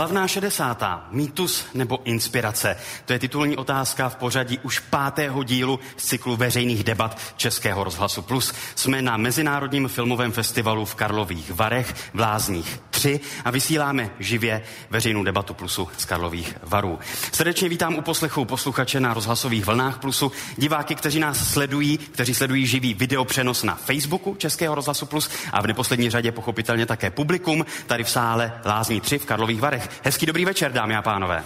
Slavná 60. Mýtus nebo inspirace? To je titulní otázka v pořadí už 5. dílu z cyklu veřejných debat Českého rozhlasu Plus. Jsme na Mezinárodním filmovém festivalu v Karlových Varech v Lázních 3 a vysíláme živě veřejnou debatu Plusu z Karlových Varů. Srdečně vítám u poslechu posluchače na rozhlasových vlnách Plusu, diváky, kteří nás sledují, kteří sledují živý videopřenos na Facebooku Českého rozhlasu Plus a v neposlední řadě pochopitelně také publikum tady v sále Lázní 3 v Karlových Varech. Hezký dobrý večer, dámy a pánové.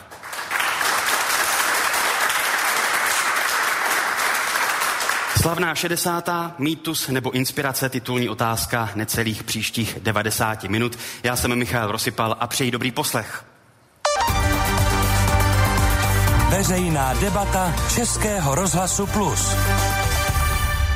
Slavná 60. mýtus nebo inspirace, titulní otázka necelých příštích 90 minut. Já jsem Michal Rosypal a přeji dobrý poslech. Veřejná debata Českého rozhlasu Plus.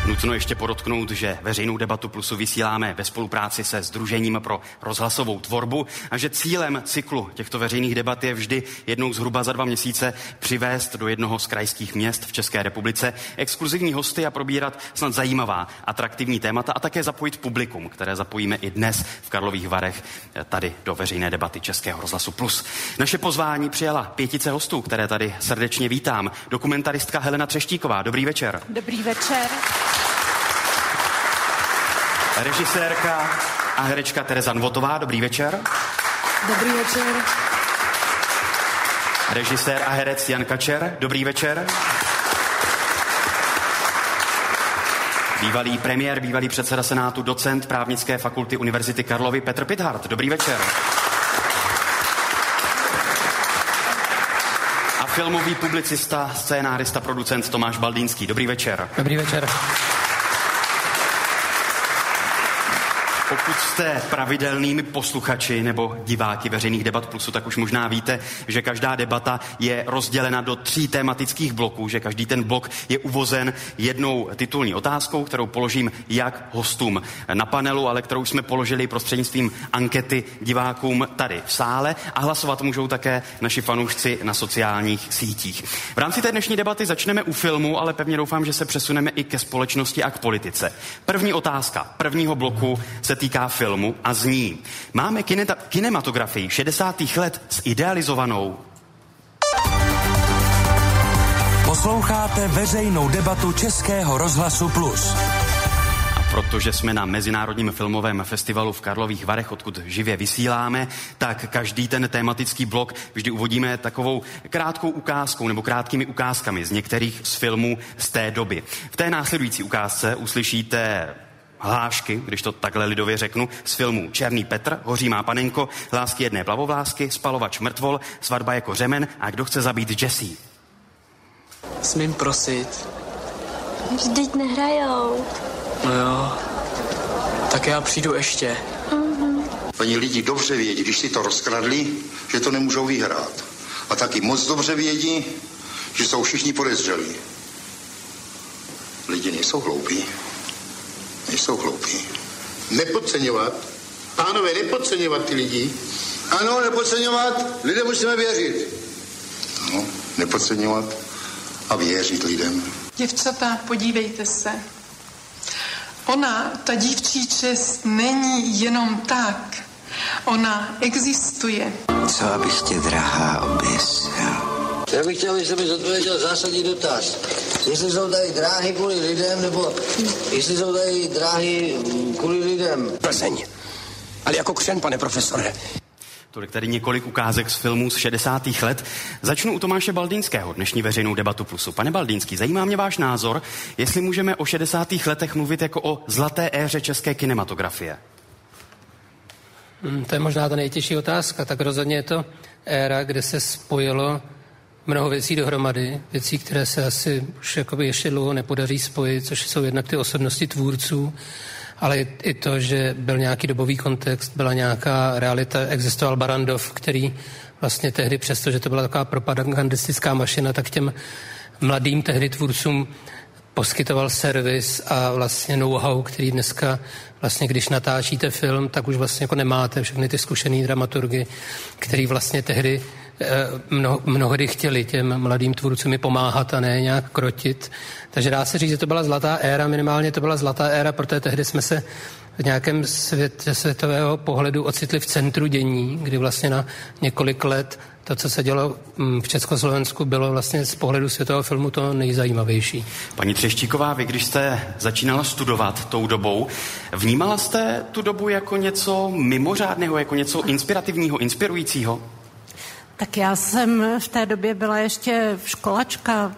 Nutno ještě podotknout, že veřejnou debatu Plusu vysíláme ve spolupráci se Sdružením pro rozhlasovou tvorbu a že cílem cyklu těchto veřejných debat je vždy jednou zhruba za 2 měsíce přivést do jednoho z krajských měst v České republice exkluzivní hosty a probírat snad zajímavá, atraktivní témata a také zapojit publikum, které zapojíme i dnes v Karlových Varech tady do veřejné debaty Českého rozhlasu Plus. Naše pozvání přijala 5 hostů, které tady srdečně vítám. Dokumentaristka Helena Třeštíková. Dobrý večer. Dobrý večer. Režisérka a herečka Tereza Nvotová, dobrý večer. Dobrý večer. Režisér a herec Jan Kačer, dobrý večer. Bývalý premiér, bývalý předseda Senátu, docent Právnické fakulty Univerzity Karlovy Petr Pithart, dobrý večer. A filmový publicista, scénárista, producent Tomáš Baldýnský, dobrý večer. Dobrý večer. Pokud jste pravidelnými posluchači nebo diváky veřejných debat Plusu, tak už možná víte, že každá debata je rozdělena do 3 tematických bloků, že každý ten blok je uvozen jednou titulní otázkou, kterou položím jak hostům na panelu, ale kterou jsme položili prostřednictvím ankety divákům tady v sále a hlasovat můžou také naši fanoušci na sociálních sítích. V rámci té dnešní debaty začneme u filmu, ale pevně doufám, že se přesuneme i ke společnosti a k politice. První otázka prvního bloku se týká filmu a zní: máme kinematografii 60. let zidealizovanou? Posloucháte veřejnou debatu Českého rozhlasu Plus. Protože jsme na Mezinárodním filmovém festivalu v Karlových Varech, odkud živě vysíláme, tak každý ten tematický blok vždy uvodíme takovou krátkou ukázkou nebo krátkými ukázkami z některých z filmů z té doby. V té následující ukázce uslyšíte hlášky, když to takhle lidově řeknu, z filmů Černý Petr, Hoří má panenko, Lásky jedné plavovlásky, Spalovač mrtvol, Svatba jako řemen a Kdo chce zabít Jessie. Smím prosit? Vždyť nehrajou. No jo, tak já přijdu ještě. Oni lidi dobře vědí, když si to rozkradli, že to nemůžou vyhrát. A taky moc dobře vědí, že jsou všichni podezřelí. Lidi nejsou hloupí. Nejsou hloupí. Nepodceňovat. Pánové, nepodceňovat ty lidi. Ano, nepodceňovat. Lidem musíme věřit. Ano, nepodceňovat a věřit lidem. Děvčata, podívejte se. Ona, ta dívčí čest, není jenom tak. Ona existuje. Co abych tě, drahá, oběsil? Já bych chtěl, jestli bys odpověděl zásadní dotaz. Jestli jsou tady dráhy kvůli lidem, nebo jestli jsou tady dráhy kvůli lidem. Plzeň. Ale jako křen, pane profesore. Tolik tady několik ukázek z filmů z 60. let. Začnu u Tomáše Baldýnského dnešní veřejnou debatu Plusu. Pane Baldýnský, zajímá mě váš názor, jestli můžeme o 60. letech mluvit jako o zlaté éře české kinematografie. To je možná ta nejtěžší otázka. Tak rozhodně je to éra, kde se spojilo mnoho věcí dohromady, věcí, které se asi už jakoby ještě dlouho nepodaří spojit, což jsou jednak ty osobnosti tvůrců, ale i to, že byl nějaký dobový kontext, byla nějaká realita, existoval Barrandov, který vlastně tehdy, přestože to byla taková propagandistická mašina, tak těm mladým tehdy tvůrcům poskytoval servis a vlastně know-how, který dneska vlastně, když natáčíte film, tak už vlastně jako nemáte všechny ty zkušený dramaturgy, který vlastně tehdy mnohdy chtěli těm mladým tvůrcům i pomáhat a ne nějak krotit. Takže dá se říct, že to byla zlatá éra, minimálně to byla zlatá éra, protože tehdy jsme se v nějakém světového pohledu ocitli v centru dění, kdy vlastně na několik let to, co se dělo v Československu, bylo vlastně z pohledu světového filmu to nejzajímavější. Paní Třeštíková, vy, když jste začínala studovat tou dobou, vnímala jste tu dobu jako něco mimořádného, jako něco inspirativního, inspirujícího? Tak já jsem v té době byla ještě školačka,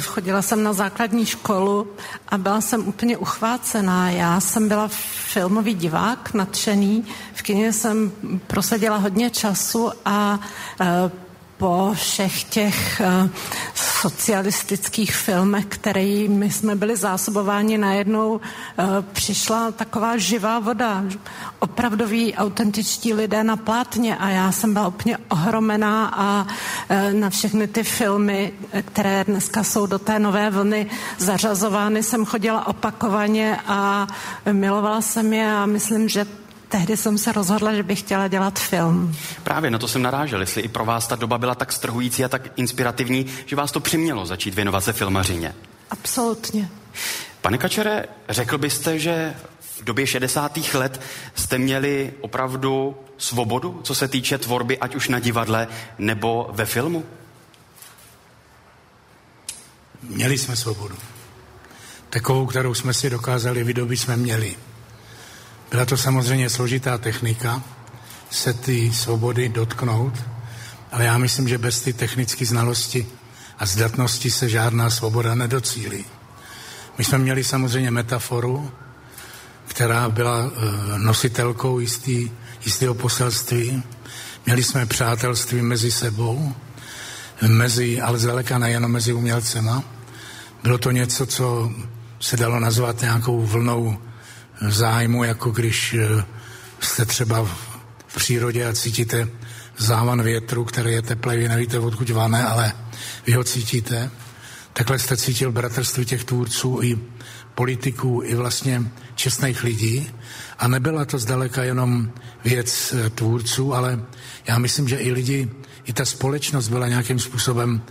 chodila jsem na základní školu a byla jsem úplně uchvácená. Já jsem byla filmový divák, nadšený, v kině jsem proseděla hodně času a po všech těch socialistických filmech, kterými jsme byli zásobováni, najednou přišla taková živá voda, opravdoví autentičtí lidé na plátně a já jsem byla úplně ohromená a na všechny ty filmy, které dneska jsou do té nové vlny zařazovány, jsem chodila opakovaně a milovala jsem je a myslím, že tehdy jsem se rozhodla, že bych chtěla dělat film. Právě na to jsem narážel, jestli i pro vás ta doba byla tak strhující a tak inspirativní, že vás to přimělo začít věnovat se filmařině. Absolutně. Pane Kačere, řekl byste, že v době 60. let jste měli opravdu svobodu, co se týče tvorby, ať už na divadle nebo ve filmu? Měli jsme svobodu. Takovou, kterou jsme si dokázali vydobit, jsme měli. Byla to samozřejmě složitá technika se ty svobody dotknout, ale já myslím, že bez ty technické znalosti a zdatnosti se žádná svoboda nedocílí. My jsme měli samozřejmě metaforu, která byla nositelkou jistého poselství. Měli jsme přátelství mezi sebou, ale zdaleka nejenom mezi umělcema. Bylo to něco, co se dalo nazvat nějakou vlnou zájmu, jako když jste třeba v přírodě a cítíte závan větru, který je teplej, vy nevíte, odkud vane, ale vy ho cítíte. Takhle jste cítil bratrství těch tvůrců i politiků, i vlastně čestných lidí. A nebyla to zdaleka jenom věc tvůrců, ale já myslím, že i lidi, i ta společnost byla nějakým způsobem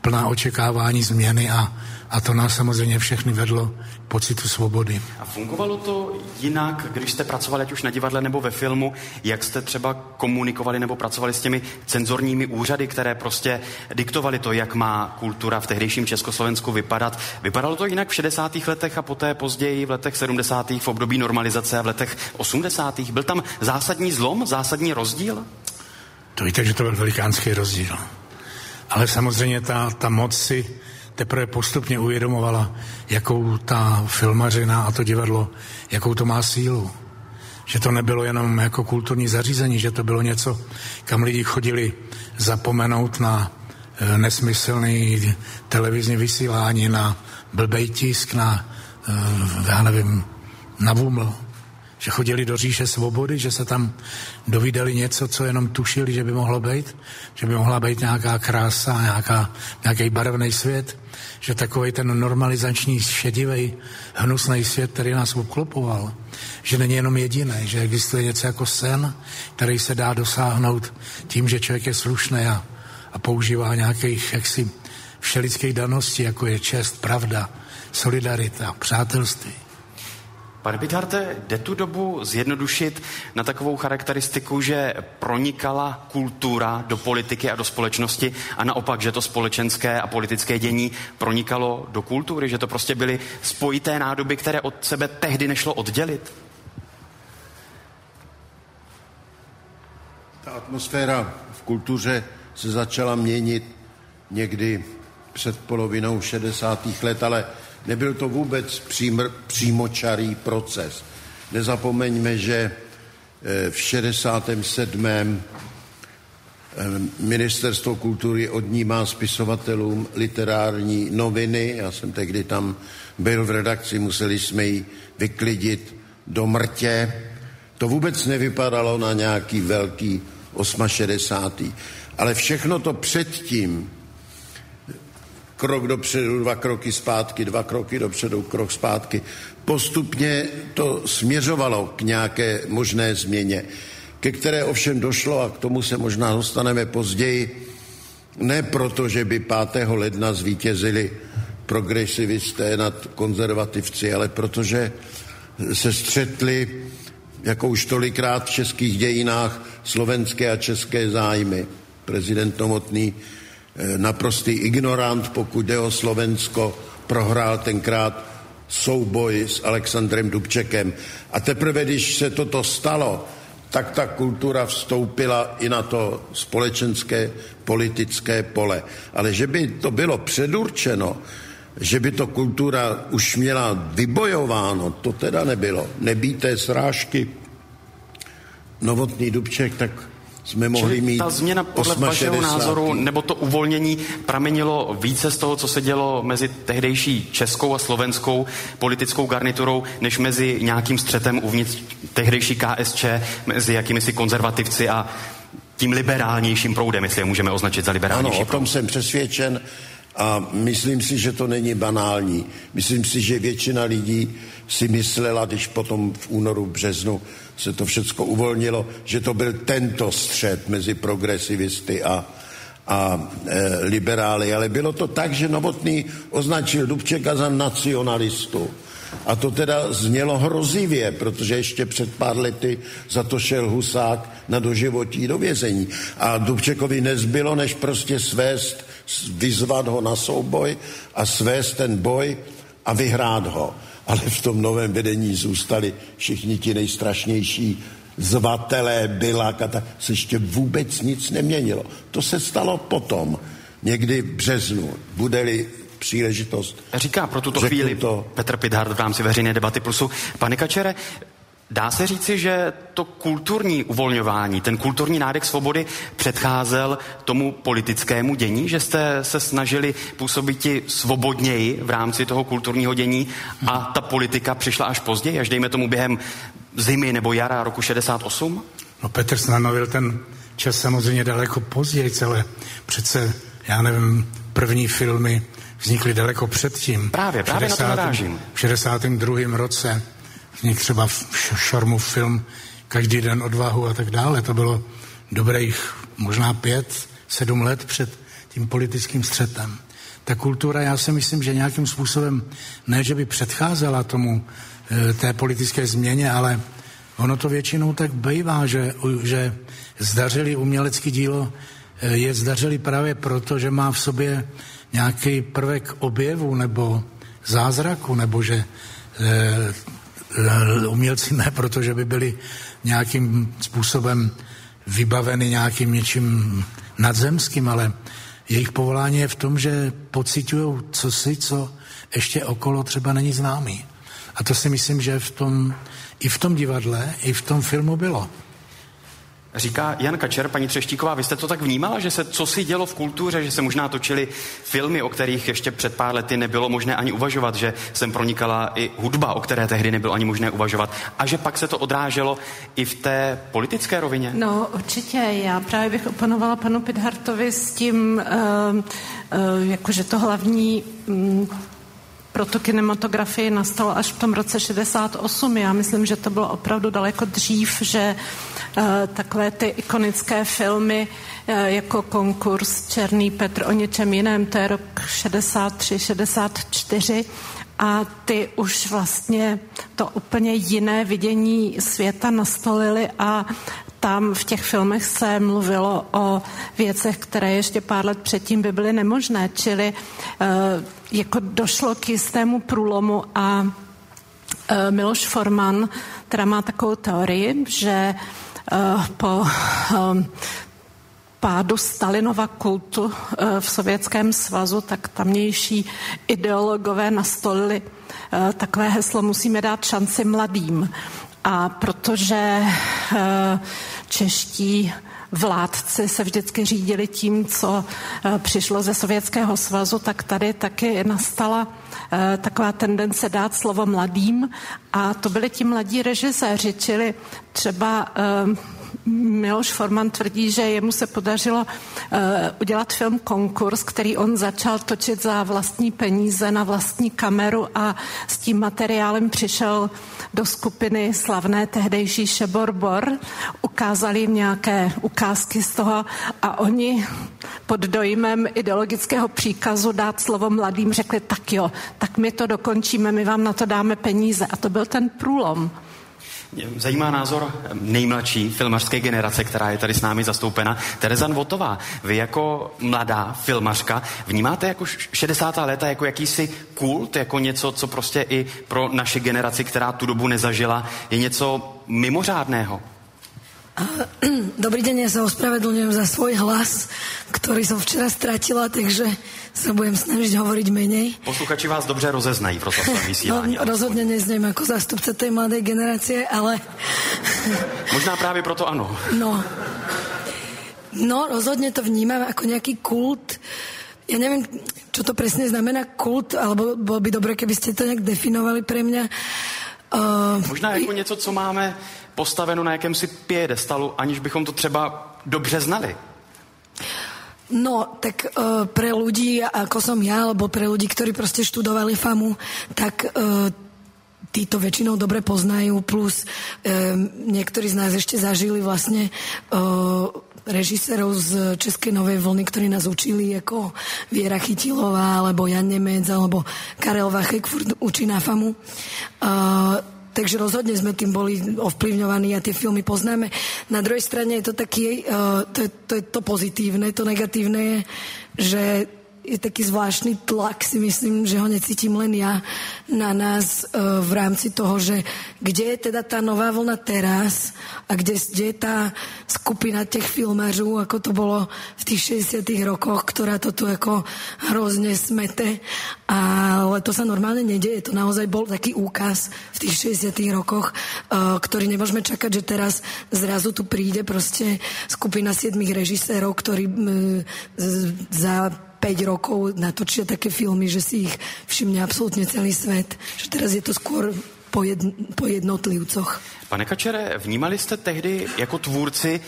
plná očekávání změny a to nás samozřejmě všechny vedlo k pocitu svobody. A fungovalo to jinak, když jste pracovali ať už na divadle nebo ve filmu, jak jste třeba komunikovali nebo pracovali s těmi cenzorními úřady, které prostě diktovaly to, jak má kultura v tehdejším Československu vypadat. Vypadalo to jinak v 60. letech a poté později v letech 70. v období normalizace a v letech 80. Byl tam zásadní zlom, zásadní rozdíl? To víte, že to byl velikánský rozdíl. Ale samozřejmě ta moc si teprve postupně uvědomovala, jakou ta filmařina a to divadlo, jakou to má sílu. Že to nebylo jenom jako kulturní zařízení, že to bylo něco, kam lidi chodili zapomenout na nesmyslný televizní vysílání, na blbej tisk, na, já nevím, na vůml. Že chodili do říše svobody, že se tam dovídali něco, co jenom tušili, že by mohlo být, že by mohla být nějaká krása, nějaký barevný svět, že takovej ten normalizační, šedivý, hnusný svět, který nás obklopoval, že není jenom jediný, že existuje něco jako sen, který se dá dosáhnout tím, že člověk je slušný a používá nějakých jaksi všelidských daností, jako je čest, pravda, solidarita, přátelství. Pane Pitharte, jde tu dobu zjednodušit na takovou charakteristiku, že pronikala kultura do politiky a do společnosti a naopak, že to společenské a politické dění pronikalo do kultury, že to prostě byly spojité nádoby, které od sebe tehdy nešlo oddělit? Ta atmosféra v kultuře se začala měnit někdy před polovinou 60. let, ale nebyl to vůbec přímočarý proces. Nezapomeňme, že v 67. Ministerstvo kultury odnímá spisovatelům literární noviny. Já jsem tehdy tam byl v redakci, museli jsme ji vyklidit do mrtě. To vůbec nevypadalo na nějaký velký 68. Ale všechno to předtím, krok dopředu, dva kroky zpátky, dva kroky dopředu, krok zpátky. Postupně to směřovalo k nějaké možné změně, ke které ovšem došlo, a k tomu se možná dostaneme později, ne proto, že by 5. ledna zvítězili progresivisté nad konzervativci, ale protože se střetly, jako už tolikrát v českých dějinách, slovenské a české zájmy. Prezident Novotný, naprostý ignorant, pokud jde o Slovensko, prohrál tenkrát souboj s Alexandrem Dubčekem. A teprve, když se toto stalo, tak ta kultura vstoupila i na to společenské politické pole. Ale že by to bylo předurčeno, že by to kultura už měla vybojováno, to teda nebylo. Nebíté srážky, Novotný, Dubček, tak jsme mohli mít ta změna podle vašeho názoru, nebo to uvolnění, pramenilo více z toho, co se dělo mezi tehdejší českou a slovenskou politickou garniturou, než mezi nějakým střetem uvnitř tehdejší KSČ, mezi jakýmisi konzervativci a tím liberálnějším proudem, jestli je můžeme označit za liberálnější. Ano, o tom jsem přesvědčen a myslím si, že to není banální. Myslím si, že většina lidí si myslela, když potom v únoru, březnu se to všecko uvolnilo, že to byl tento střet mezi progresivisty a liberály. Ale bylo to tak, že Novotný označil Dubčeka za nacionalistu. A to teda znělo hrozivě, protože ještě před pár lety za to šel Husák na doživotí do vězení. A Dubčekovi nezbylo, než prostě svést, vyzvat ho na souboj a svést ten boj a vyhrát ho. Ale v tom novém vedení zůstali všichni ti nejstrašnější zvatelé, Bilák a tak. Se ještě vůbec nic neměnilo. To se stalo potom, někdy v březnu, bude-li příležitost. Říká pro tuto chvíli to Petr Pithart v rámci Veřejné debaty Plusu. Pane Kačere, dá se říci, že to kulturní uvolňování, ten kulturní nádech svobody předcházel tomu politickému dění, že jste se snažili působit svobodněji v rámci toho kulturního dění a ta politika přišla až později, až dejme tomu během zimy nebo jara roku 68? No, Petr stanovil ten čas samozřejmě daleko později, ale přece, já nevím, první filmy vznikly daleko předtím. Právě na to narážím. V 62. roce vznikl třeba Šormův film Každý den odvahu a tak dále. To bylo dobrých možná 5-7 let před tím politickým střetem. Ta kultura, já si myslím, že nějakým způsobem, ne že by předcházela tomu té politické změně, ale ono to většinou tak bývá, že zdařilý umělecký dílo je zdařilý právě proto, že má v sobě nějaký prvek objevu nebo zázraku, nebo že umělci ne, protože by byli nějakým způsobem vybaveni nějakým něčím nadzemským, ale jejich povolání je v tom, že pociťují cosi, co ještě okolo třeba není známý. A to si myslím, že i v tom divadle, i v tom filmu bylo. Říká Jan Kačer. Paní Třeštíková, vy jste to tak vnímala, že se cosi dělo v kultuře, že se možná točily filmy, o kterých ještě před pár lety nebylo možné ani uvažovat, že sem pronikala i hudba, o které tehdy nebylo ani možné uvažovat a že pak se to odráželo i v té politické rovině? No určitě, já právě bych oponovala panu Pithartovi s tím, jakože to hlavní proto kinematografii nastalo až v tom roce 68. Já myslím, že to bylo opravdu daleko dřív, že takové ty ikonické filmy jako Konkurs, Černý Petr o něčem jiném, to je rok 63, 64 a ty už vlastně to úplně jiné vidění světa nastolily a tam v těch filmech se mluvilo o věcech, které ještě pár let předtím by byly nemožné, čili jako došlo k jistému průlomu a Miloš Forman, která má takovou teorii, že po pádu Stalinova kultu v Sovětském svazu, tak tamnější ideologové nastolili takové heslo musíme dát šanci mladým. A protože čeští vládci se vždycky řídili tím, co přišlo ze Sovětského svazu, tak tady taky nastala taková tendence dát slovo mladým. A to byli ti mladí režiséři, čili třeba Miloš Forman tvrdí, že jemu se podařilo udělat film Konkurs, který on začal točit za vlastní peníze na vlastní kameru a s tím materiálem přišel do skupiny slavné tehdejší Šebor Bor. Ukázali jim nějaké ukázky z toho a oni pod dojmem ideologického příkazu dát slovo mladým řekli, tak jo, tak my to dokončíme, my vám na to dáme peníze. A to byl ten průlom. Zajímá názor nejmladší filmařské generace, která je tady s námi zastoupena. Tereza Nvotová, vy jako mladá filmařka vnímáte jako 60. léta jako jakýsi kult, jako něco, co prostě i pro naši generaci, která tu dobu nezažila, je něco mimořádného? Dobrý deň, ja sa ospravedlňujem za svoj hlas, ktorý som včera stratila, takže sa budem snažiť hovoriť menej. Posluchači vás dobře rozeznají v rozhlasovém vysílání. No, rozhodne nezním ako zástupce tej mladej generácie, ale... Možná práve proto ano. No, rozhodne to vnímam ako nejaký kult. Ja neviem, čo to presne znamená kult, alebo bolo by dobre, keby ste to nejak definovali pre mňa. Možná jako něco, co máme postaveno na jakémsi piedestalu, aniž bychom to třeba dobře znali. No, tak pre ľudí, ako som ja, alebo pre ľudí, ktorí proste študovali famu, tak tí to väčšinou dobre poznajú, plus niektorí z nás ešte zažili vlastne režisérov z Českej novej vlny, ktorí nás učili, ako Viera Chytilová, alebo Jan Nemec, alebo Karel Vachek, furt učí na famu. Takže rozhodne sme tým boli ovplyvňovaní a tie filmy poznáme. Na druhej strane je to taký, to je to pozitívne, to negatívne je, že je taký zvláštny tlak, si myslím, že ho necítim len ja, na nás v rámci toho, že kde je teda tá nová vlna teraz a kde je tá skupina tých filmařů, ako to bolo v tých 60 rokoch, ktorá to tu ako hrozne smete. Ale to sa normálne nedeje. To naozaj bol taký úkaz v tých 60 rokoch, ktorý nemôžeme čakať, že teraz zrazu tu príde proste skupina 7 režisérov, ktorí za 5 rokov natočia také filmy, že si ich všimne absolútne celý svet. Že teraz je to skôr po jednotlivcoch. Pane Kačere, vnímali ste tehdy jako tvůrci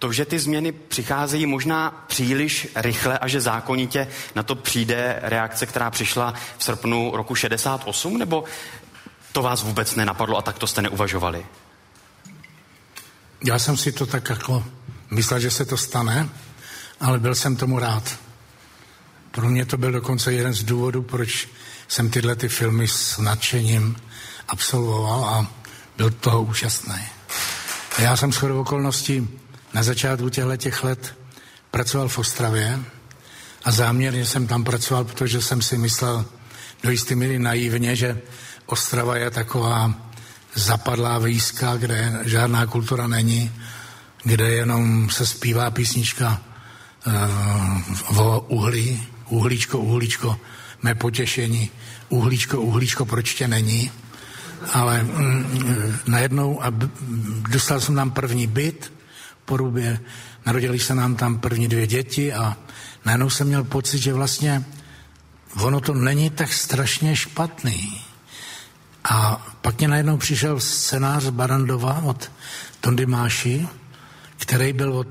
to, že ty změny přicházejí možná příliš rychle a že zákonitě na to přijde reakce, která přišla v srpnu roku 68, nebo to vás vůbec nenapadlo a tak to jste neuvažovali? Já jsem si to tak jako myslel, že se to stane, ale byl jsem tomu rád. Pro mě to byl dokonce jeden z důvodů, proč jsem tyhle ty filmy s nadšením absolvoval a byl toho úžasný. A já jsem shodou okolností na začátku těch let pracoval v Ostravě a záměrně jsem tam pracoval, protože jsem si myslel do jisté míry naivně, že Ostrava je taková zapadlá výska, kde žádná kultura není, kde jenom se zpívá písnička o uhlí, uhlíčko, uhlíčko, mé potěšení, uhlíčko, uhlíčko, proč tě není. Ale najednou a dostal jsem tam první byt Porubě, narodili se nám tam první 2 děti a najednou jsem měl pocit, že vlastně ono to není tak strašně špatný. A pak mě najednou přišel scénář Barrandova od Tondy Máši, který byl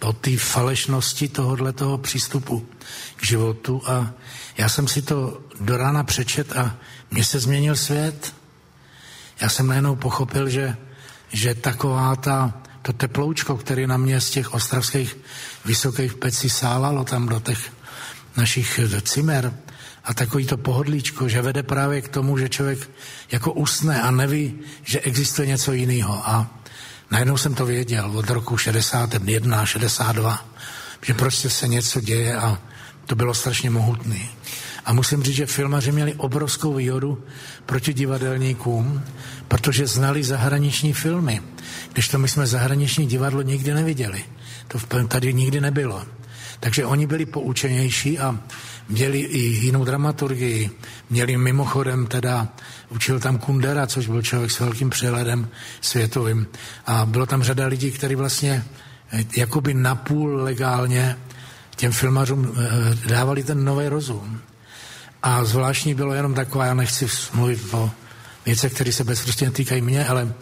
o té falešnosti tohoto přístupu k životu a já jsem si to do rána přečet a mně se změnil svět. Já jsem najednou pochopil, že taková to teploučko, který na mě z těch ostravských vysokých pecí sálalo tam do těch našich cimer a takový to pohodlíčko, že vede právě k tomu, že člověk jako usne a neví, že existuje něco jiného. A najednou jsem to věděl od roku 61, 62, že prostě se něco děje a to bylo strašně mohutný. A musím říct, že filmaři měli obrovskou výhodu proti divadelníkům, protože znali zahraniční filmy. Když to my jsme zahraniční divadlo nikdy neviděli. To tady nikdy nebylo. Takže oni byli poučenější a měli i jinou dramaturgii. Měli mimochodem teda, učil tam Kundera, což byl člověk s velkým přehledem světovým. A bylo tam řada lidí, kteří vlastně jakoby napůl legálně těm filmařům dávali ten nový rozum. A zvláštní bylo jenom taková, já nechci mluvit o věcech, které se bezprostředně týkají mě, ale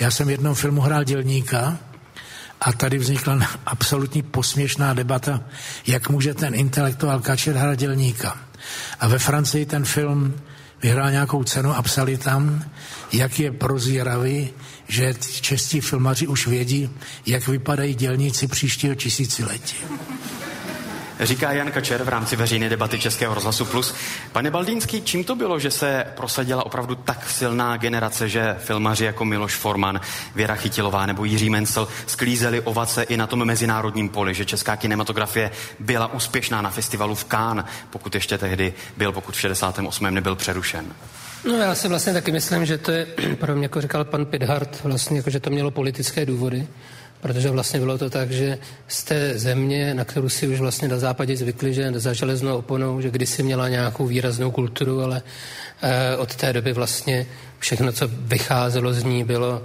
já jsem v jednom filmu hrál dělníka, A tady vznikla absolutní posměšná debata, jak může ten intelektuál kačet hrát dělníka. A ve Francii ten film vyhrál nějakou cenu a psali tam, jak je prozíravý, že čeští filmaři už vědí, jak vypadají dělníci příštího tisíciletí. Říká Jan Kačer v rámci veřejné debaty Českého rozhlasu Plus. Pane Baldýnský, čím to bylo, že se prosadila opravdu tak silná generace, že filmaři jako Miloš Forman, Věra Chytilová nebo Jiří Mencel sklízeli ovace i na tom mezinárodním poli, že česká kinematografie byla úspěšná na festivalu v Cannes, pokud ještě tehdy byl, pokud v 68. nebyl přerušen? No já si vlastně taky myslím, že to je, podobně jako říkal pan Pithart, vlastně jako, že to mělo politické důvody. Protože vlastně bylo to tak, že z té země, na kterou si už vlastně na západě zvykli, že za železnou oponou, že kdysi měla nějakou výraznou kulturu, ale od té doby vlastně všechno, co vycházelo z ní, bylo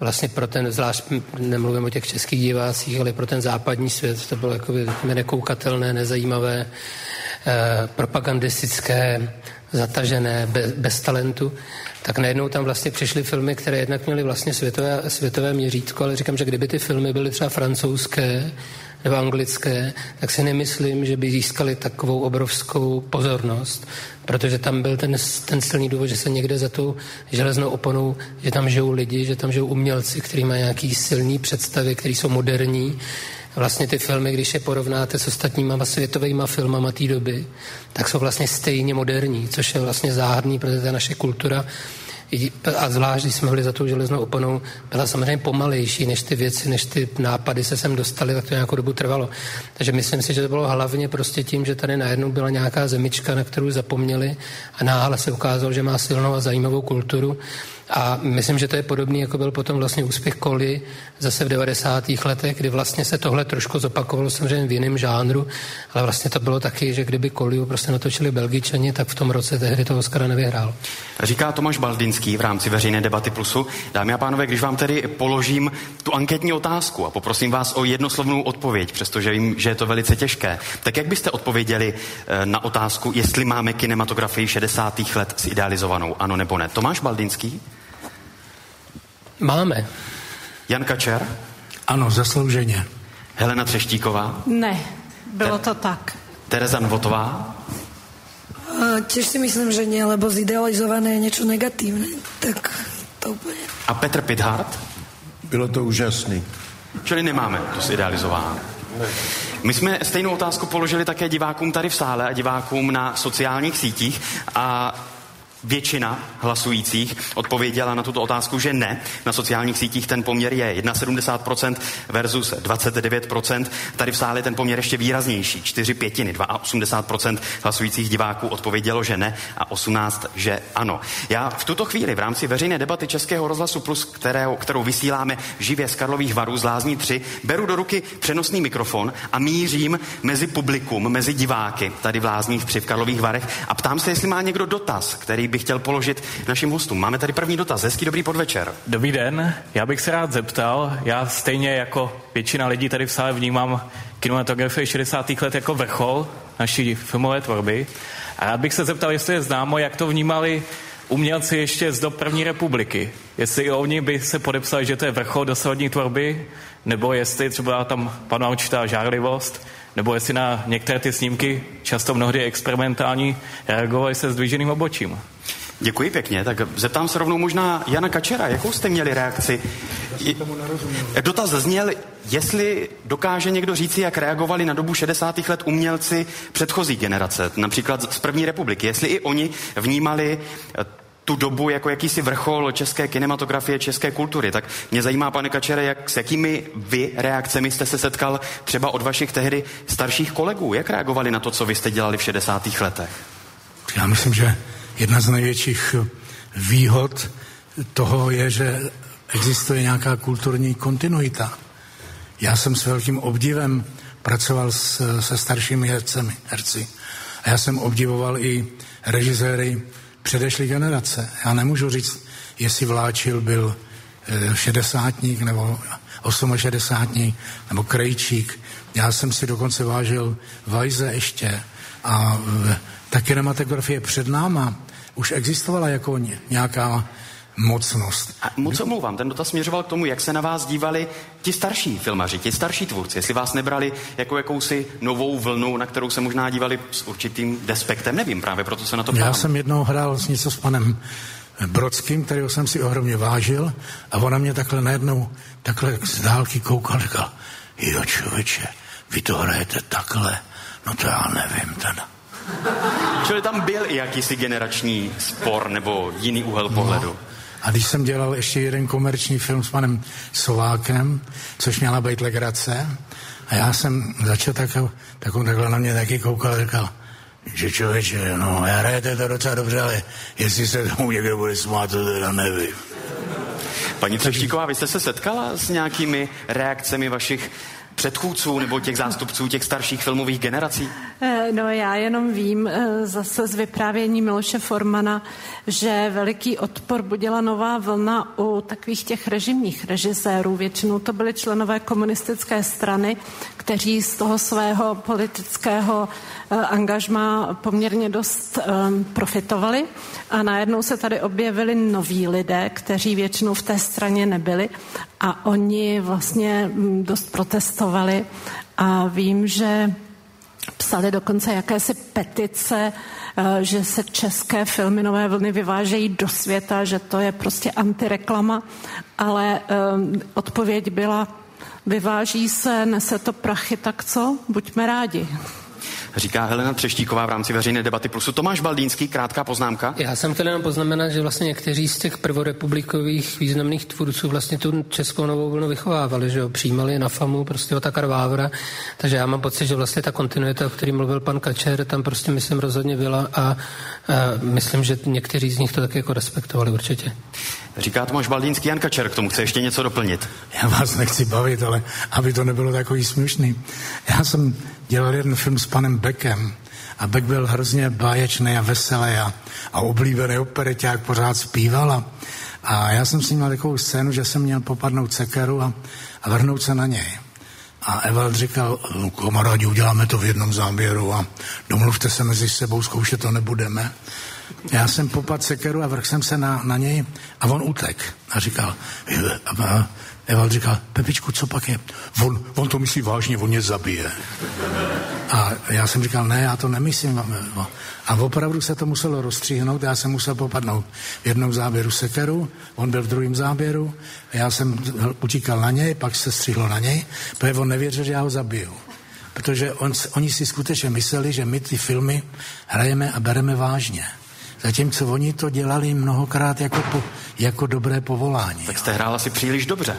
vlastně pro ten, zvlášť nemluvím o těch českých divácích, ale pro ten západní svět, to bylo jakoby nekoukatelné, nezajímavé, propagandistické, zatažené, bez talentu, tak najednou tam vlastně přišly filmy, které jednak měly vlastně světové měřítko, ale říkám, že kdyby ty filmy byly třeba francouzské nebo anglické, tak si nemyslím, že by získali takovou obrovskou pozornost, protože tam byl ten silný důvod, že se někde za tou železnou oponou, že tam žijou lidi, že tam žijou umělci, kteří mají nějaký silný představy, které jsou moderní. Vlastně ty filmy, když je porovnáte s ostatníma světovýma filmama té doby, tak jsou vlastně stejně moderní, což je vlastně záhadný, protože ta naše kultura, a zvlášť, když jsme byli za tou železnou oponou, byla samozřejmě pomalejší, než ty věci, než ty nápady se sem dostaly, tak to nějakou dobu trvalo. Takže myslím si, že to bylo hlavně prostě tím, že tady najednou byla nějaká zemička, na kterou zapomněli a náhle se ukázalo, že má silnou a zajímavou kulturu. A myslím, že to je podobný, jako byl potom vlastně úspěch Koly zase v 90. letech, kdy vlastně se tohle trošku zopakovalo samozřejmě v jiném žánru, ale vlastně to bylo taky, že kdyby Koliu prostě natočili Belgičani, tak v tom roce tehdy to Oscara nevyhrál. Říká Tomáš Baldýnský v rámci veřejné debaty Plusu. Dámy a pánové, když vám tedy položím tu anketní otázku a poprosím vás o jednoslovnou odpověď, přestože vím, že je to velice těžké, tak jak byste odpověděli na otázku, jestli máme kinematografii 60. let zidealizovanou, ano nebo ne? Tomáš Baldýnský? Máme. Jan Kačer? Ano, zaslouženě. Helena Třeštíková? Ne, bylo to tak. Tereza Nvotová? Těž si myslím, že ne, lebo zidealizované je něco negativné, tak to úplně. A Petr Pithart? Bylo to úžasný. Čili nemáme to zidealizováno. Ne. My jsme stejnou otázku položili také divákům tady v sále a divákům na sociálních sítích a většina hlasujících odpověděla na tuto otázku, že ne. Na sociálních sítích ten poměr je 71% versus 29%. Tady v sále ten poměr ještě výraznější. 4/5, 82% hlasujících diváků odpovědělo, že ne a 18, že ano. Já v tuto chvíli v rámci veřejné debaty Českého rozhlasu Plus, kterou vysíláme živě z Karlových Varů z Lázní 3, beru do ruky přenosný mikrofon a mířím mezi publikum, mezi diváky tady v Lázních 3 v Karlových Varech a ptám se, jestli má někdo dotaz, který bych chtěl položit našim hostům. Máme tady první dotaz. Hezký dobrý podvečer. Dobrý den. Já bych se rád zeptal, já stejně jako většina lidí tady v sále vnímám kinematografii 60. let jako vrchol naší filmové tvorby. A rád bych se zeptal, jestli je známo, jak to vnímali umělci ještě z dob první republiky. Jestli i oni by se podepsali, že to je vrchol dosavadní tvorby, nebo jestli třeba tam panová určitá žárlivost, nebo jestli na některé ty snímky, často mnohdy experimentální, reagovali se zdviženým obočím. Děkuji pěkně. Tak zeptám se rovnou možná Jana Kačera. Jakou jste měli reakci? Dotaz zazněl, jestli dokáže někdo říci, jak reagovali na dobu 60. let umělci předchozí generace, například z první republiky. Jestli i oni vnímali tu dobu jako jakýsi vrchol české kinematografie, české kultury. Tak mě zajímá, pane Kačere, s jakými vy reakcemi jste se setkal třeba od vašich tehdy starších kolegů? Jak reagovali na to, co vy jste dělali v 60. letech? Já myslím, že jedna z největších výhod toho je, že existuje nějaká kulturní kontinuita. Já jsem s velkým obdivem pracoval se staršími herci. A já jsem obdivoval i režiséry předešlý generace. Já nemůžu říct, jestli Vláčil byl šedesátník nebo osmašedesátník nebo Krejčík. Já jsem si dokonce vážil Vajze ještě. A ta kinematografie před náma už existovala jako nějaká mocnost. A moc omlouvám, ten dotaz směřoval k tomu, jak se na vás dívali ti starší filmaři, ti starší tvůrci, jestli vás nebrali jako jakousi novou vlnu, na kterou se možná dívali s určitým despektem, nevím, právě proto se na to ptám. Já jsem jednou hrál něco s panem Brodským, kterého jsem si ohromně vážil, a ona mě takhle najednou takhle z dálky koukal, říkal, jo člověče, vy to hrajete takhle, no to já nevím teda. Čili tam byl i jakýsi generační spor nebo jiný úhel pohledu. No, a když jsem dělal ještě jeden komerční film s panem Sovákem, což měla být legrace, a já jsem začal takhle na mě taky koukal a říkal, že člověče, no já hrajete to docela dobře, ale jestli se tomu někdo bude smát, to teda nevím. Paní Třeštíková, vy jste se setkala s nějakými reakcemi vašich předchůdců nebo těch zástupců těch starších filmových generací? No já jenom vím zase z vyprávění Miloše Formana, že veliký odpor budila nová vlna u takových těch režimních režisérů. Většinou to byli členové komunistické strany, kteří z toho svého politického angažmá poměrně dost profitovali a najednou se tady objevili noví lidé, kteří většinou v té straně nebyli a oni vlastně dost protestovali a vím, že psali dokonce jakési petice, že se české filmy nové vlny vyvážejí do světa, že to je prostě antireklama, ale odpověď byla, vyváží se, nese to prachy, tak co? Buďme rádi. Říká Helena Třeštíková v rámci Veřejné debaty Plusu. Tomáš Baldýnský, krátká poznámka. Já jsem chtěl jenom poznamenat, že vlastně někteří z těch prvorepublikových významných tvůrců vlastně tu českou novou vlnu vychovávali, že jo, přijímali na famu prostě Otakara Vávra, takže já mám pocit, že vlastně ta kontinuita, o který mluvil pan Kačer, tam prostě myslím rozhodně byla a myslím, že někteří z nich to taky jako respektovali určitě. Říká Tomáš Baldýnský. Jan Kačer k tomu chce ještě něco doplnit. Já vás nechci bavit, ale aby to nebylo takový směšný. Já jsem dělal jeden film s panem Beckem a Beck byl hrozně báječný a veselý a oblíbený opereťák, pořád zpíval a já jsem s ním měl takovou scénu, že jsem měl popadnout sekeru a vrhnout se na něj. A Evald říkal, kamarádi, uděláme to v jednom záběru a domluvte se mezi sebou, zkoušet to nebudeme. Já jsem popadl sekeru a vrhl jsem se na něj a on utek a říkal, Evald říkal, Pepičku, co pak je? On to myslí vážně, on mě zabije. A já jsem říkal, ne, já to nemyslím. A opravdu se to muselo rozstříhnout, já jsem musel popadnout v jednom záběru sekeru, on byl v druhém záběru, já jsem utíkal na něj, pak se stříhlo na něj, protože on nevěřil, že já ho zabiju. Protože oni si skutečně mysleli, že my ty filmy hrajeme a bereme vážně. Zatímco oni to dělali mnohokrát jako dobré povolání. Tak jste hrál asi příliš dobře.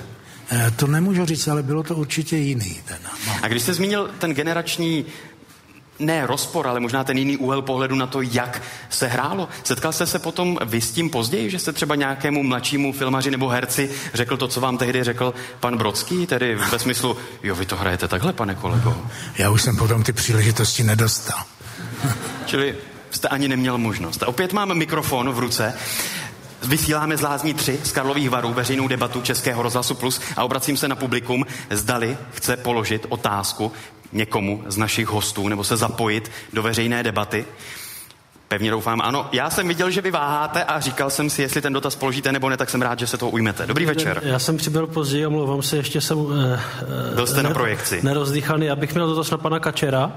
To nemůžu říct, ale bylo to určitě jiný. A když jste zmínil ten generační, ne rozpor, ale možná ten jiný úhel pohledu na to, jak se hrálo, setkal jste se potom vy s tím později, že jste třeba nějakému mladšímu filmaři nebo herci řekl to, co vám tehdy řekl pan Brodský, tedy ve smyslu, jo, vy to hrajete takhle, pane kolego. Já už jsem potom ty příležitosti nedostal. Čili jste ani neměl možnost. A opět mám mikrofon v ruce. Vysíláme z Lázní 3 z Karlových Varů veřejnou debatu Českého rozhlasu Plus a obracím se na publikum, zdali chce položit otázku někomu z našich hostů nebo se zapojit do veřejné debaty. Pevně doufám, ano. Já jsem viděl, že vy váháte a říkal jsem si, jestli ten dotaz položíte nebo ne, tak jsem rád, že se toho ujmete. Dobrý večer. Já jsem přibyl později, omlouvám se, ještě jsem byl jste na projekci. Nerozdýchaný. Abych měl dotaz na pana Kačera,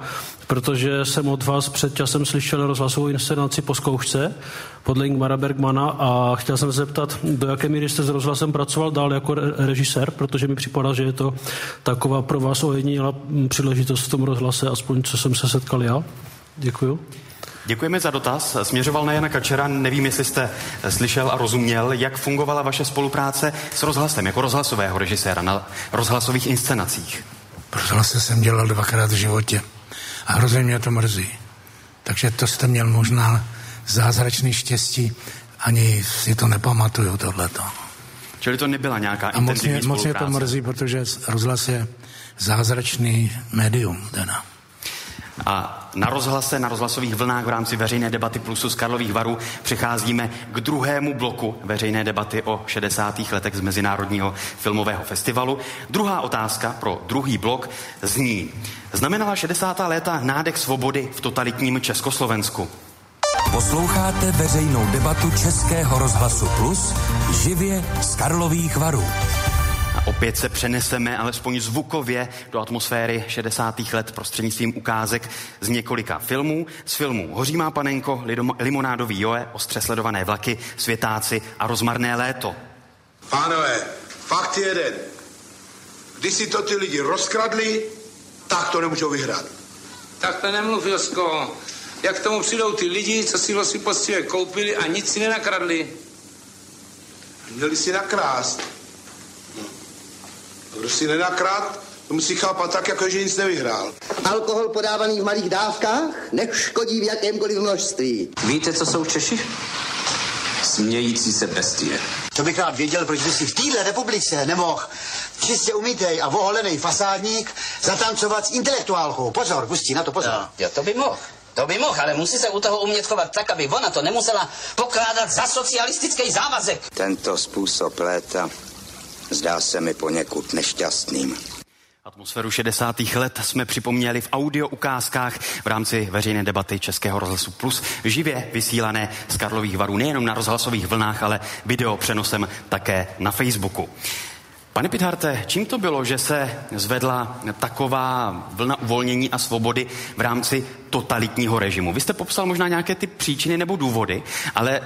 protože jsem od vás před časem slyšel rozhlasovou inscenaci Po zkoušce podle Ingmara Bergmana a chtěl jsem se zeptat, do jaké míry jste s rozhlasem pracoval dál jako režisér, protože mi připadá, že je to taková pro vás ojedinělá příležitost v tom rozhlase, aspoň co jsem se setkal já. Děkuju. Děkujeme za dotaz. Směřoval na Jana Kačera. Nevím, jestli jste slyšel a rozuměl, jak fungovala vaše spolupráce s rozhlasem, jako rozhlasového režiséra na rozhlasových inscenacích. Rozhlase jsem dělal dvakrát v životě a hrozně mě to mrzí. Takže to jste měl možná zázračný štěstí. Ani si to nepamatuju, tohleto. Čili to nebyla nějaká intenzivní spolupráce. A moc mě to mrzí, protože rozhlas je zázračný médium, teda. A na rozhlase, na rozhlasových vlnách v rámci Veřejné debaty Plusu z Karlových Varů přecházíme k druhému bloku Veřejné debaty o 60. letech z Mezinárodního filmového festivalu. Druhá otázka pro druhý blok zní. Znamenala 60. léta nádech svobody v totalitním Československu? Posloucháte veřejnou debatu Českého rozhlasu Plus živě z Karlových Varů. A opět se přeneseme alespoň zvukově do atmosféry 60. let prostřednictvím ukázek z několika filmů. Z filmů Hoří má panenko, Limonádový Joe, Ostře sledované vlaky, Světáci a Rozmarné léto. Pánové, fakt jeden. Když si to ty lidi rozkradli, tak to nemůžou vyhrát. Tak to nemluv, Josko. Jak k tomu přijdou ty lidi, co si vlastně poctivě koupili a nic si nenakradli? Měli si nakrást. Kdo si nenakrát, to musí chápat tak, jako že nic nevyhrál. Alkohol podávaný v malých dávkách neškodí v jakémkoliv množství. Víte, co jsou Češi? Smějící se bestie. To bych rád věděl, proč by si v téhle republice nemohl čistě umytej a oholenej fasádník zatancovat s intelektuálkou. Pozor, Gustí, na to pozor. No, jo, to by mohl. To by mohl, ale musí se u toho umět chovat tak, aby ona to nemusela pokládat za socialistický závazek. Tento způsob léta zdá se mi poněkud nešťastným. Atmosféru 60. let jsme připomněli v audio ukázkách v rámci veřejné debaty Českého rozhlasu Plus živě vysílané z Karlových Varů nejenom na rozhlasových vlnách, ale video přenosem také na Facebooku. Pane Pitharte, čím to bylo, že se zvedla taková vlna uvolnění a svobody v rámci totalitního režimu? Vy jste popsal možná nějaké ty příčiny nebo důvody, ale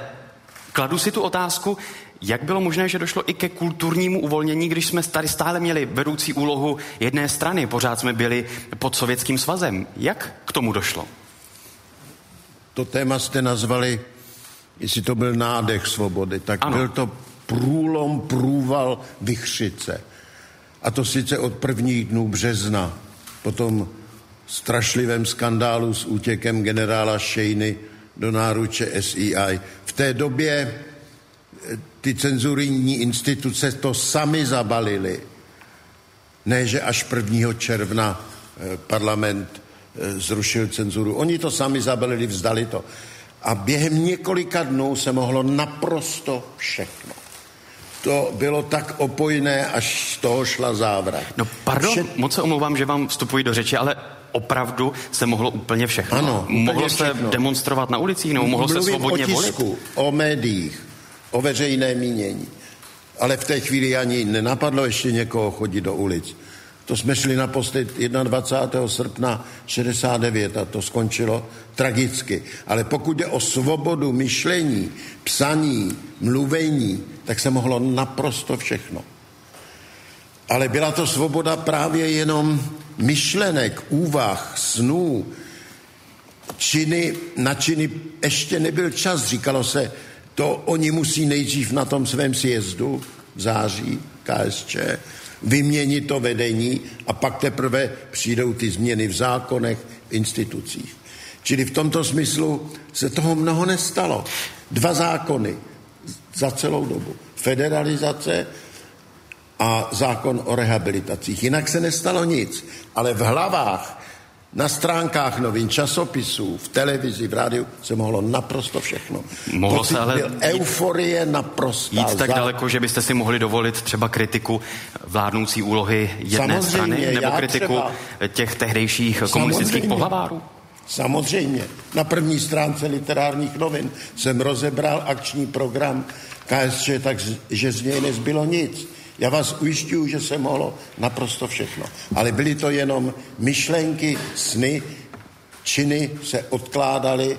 kladu si tu otázku, jak bylo možné, že došlo i ke kulturnímu uvolnění, když jsme tady stále měli vedoucí úlohu jedné strany, pořád jsme byli pod Sovětským svazem. Jak k tomu došlo? To téma jste nazvali, jestli to byl nádech svobody, tak ano. Byl to průlom, průval vichřice. A to sice od prvních dnů března, potom strašlivém skandálu s útěkem generála Šejny do náruče SEI. V té době ty cenzurní instituce to sami zabalily. Ne, že až 1. června parlament zrušil cenzuru. Oni to sami zabalili, vzdali to. A během několika dnů se mohlo naprosto všechno. To bylo tak opojné, až z toho šla závra. No pardon, moc se omlouvám, že vám vstupuji do řeči, ale opravdu se mohlo úplně všechno. Ano, mohlo se demonstrovat na ulicích, nebo mohlo se svobodně volit? Mluvím o tisku, o médiích, o veřejné mínění. Ale v té chvíli ani nenapadlo ještě někoho chodit do ulic. To jsme šli naposled 21. srpna 69 a to skončilo tragicky. Ale pokud jde o svobodu myšlení, psaní, mluvení, tak se mohlo naprosto všechno. Ale byla to svoboda právě jenom myšlenek, úvah, snů, činy, na činy ještě nebyl čas, říkalo se, to oni musí nejdřív na tom svém sjezdu v září KSČ vyměnit to vedení a pak teprve přijdou ty změny v zákonech, v institucích. Čili v tomto smyslu se toho mnoho nestalo. 2 zákony za celou dobu. Federalizace a zákon o rehabilitacích. Jinak se nestalo nic, ale v hlavách, na stránkách novin, časopisů, v televizi, v rádiu se mohlo naprosto všechno. Mohlo se ale euforie naprosto. Jít tak daleko, že byste si mohli dovolit třeba kritiku vládnoucí úlohy jedné strany nebo kritiku těch tehdejších komunistických pohlavárů? Samozřejmě. Na první stránce literárních novin jsem rozebral akční program KSČ, takže z něj nezbylo nic. Já vás ujišťuju, že se mohlo naprosto všechno. Ale byly to jenom myšlenky, sny, činy se odkládaly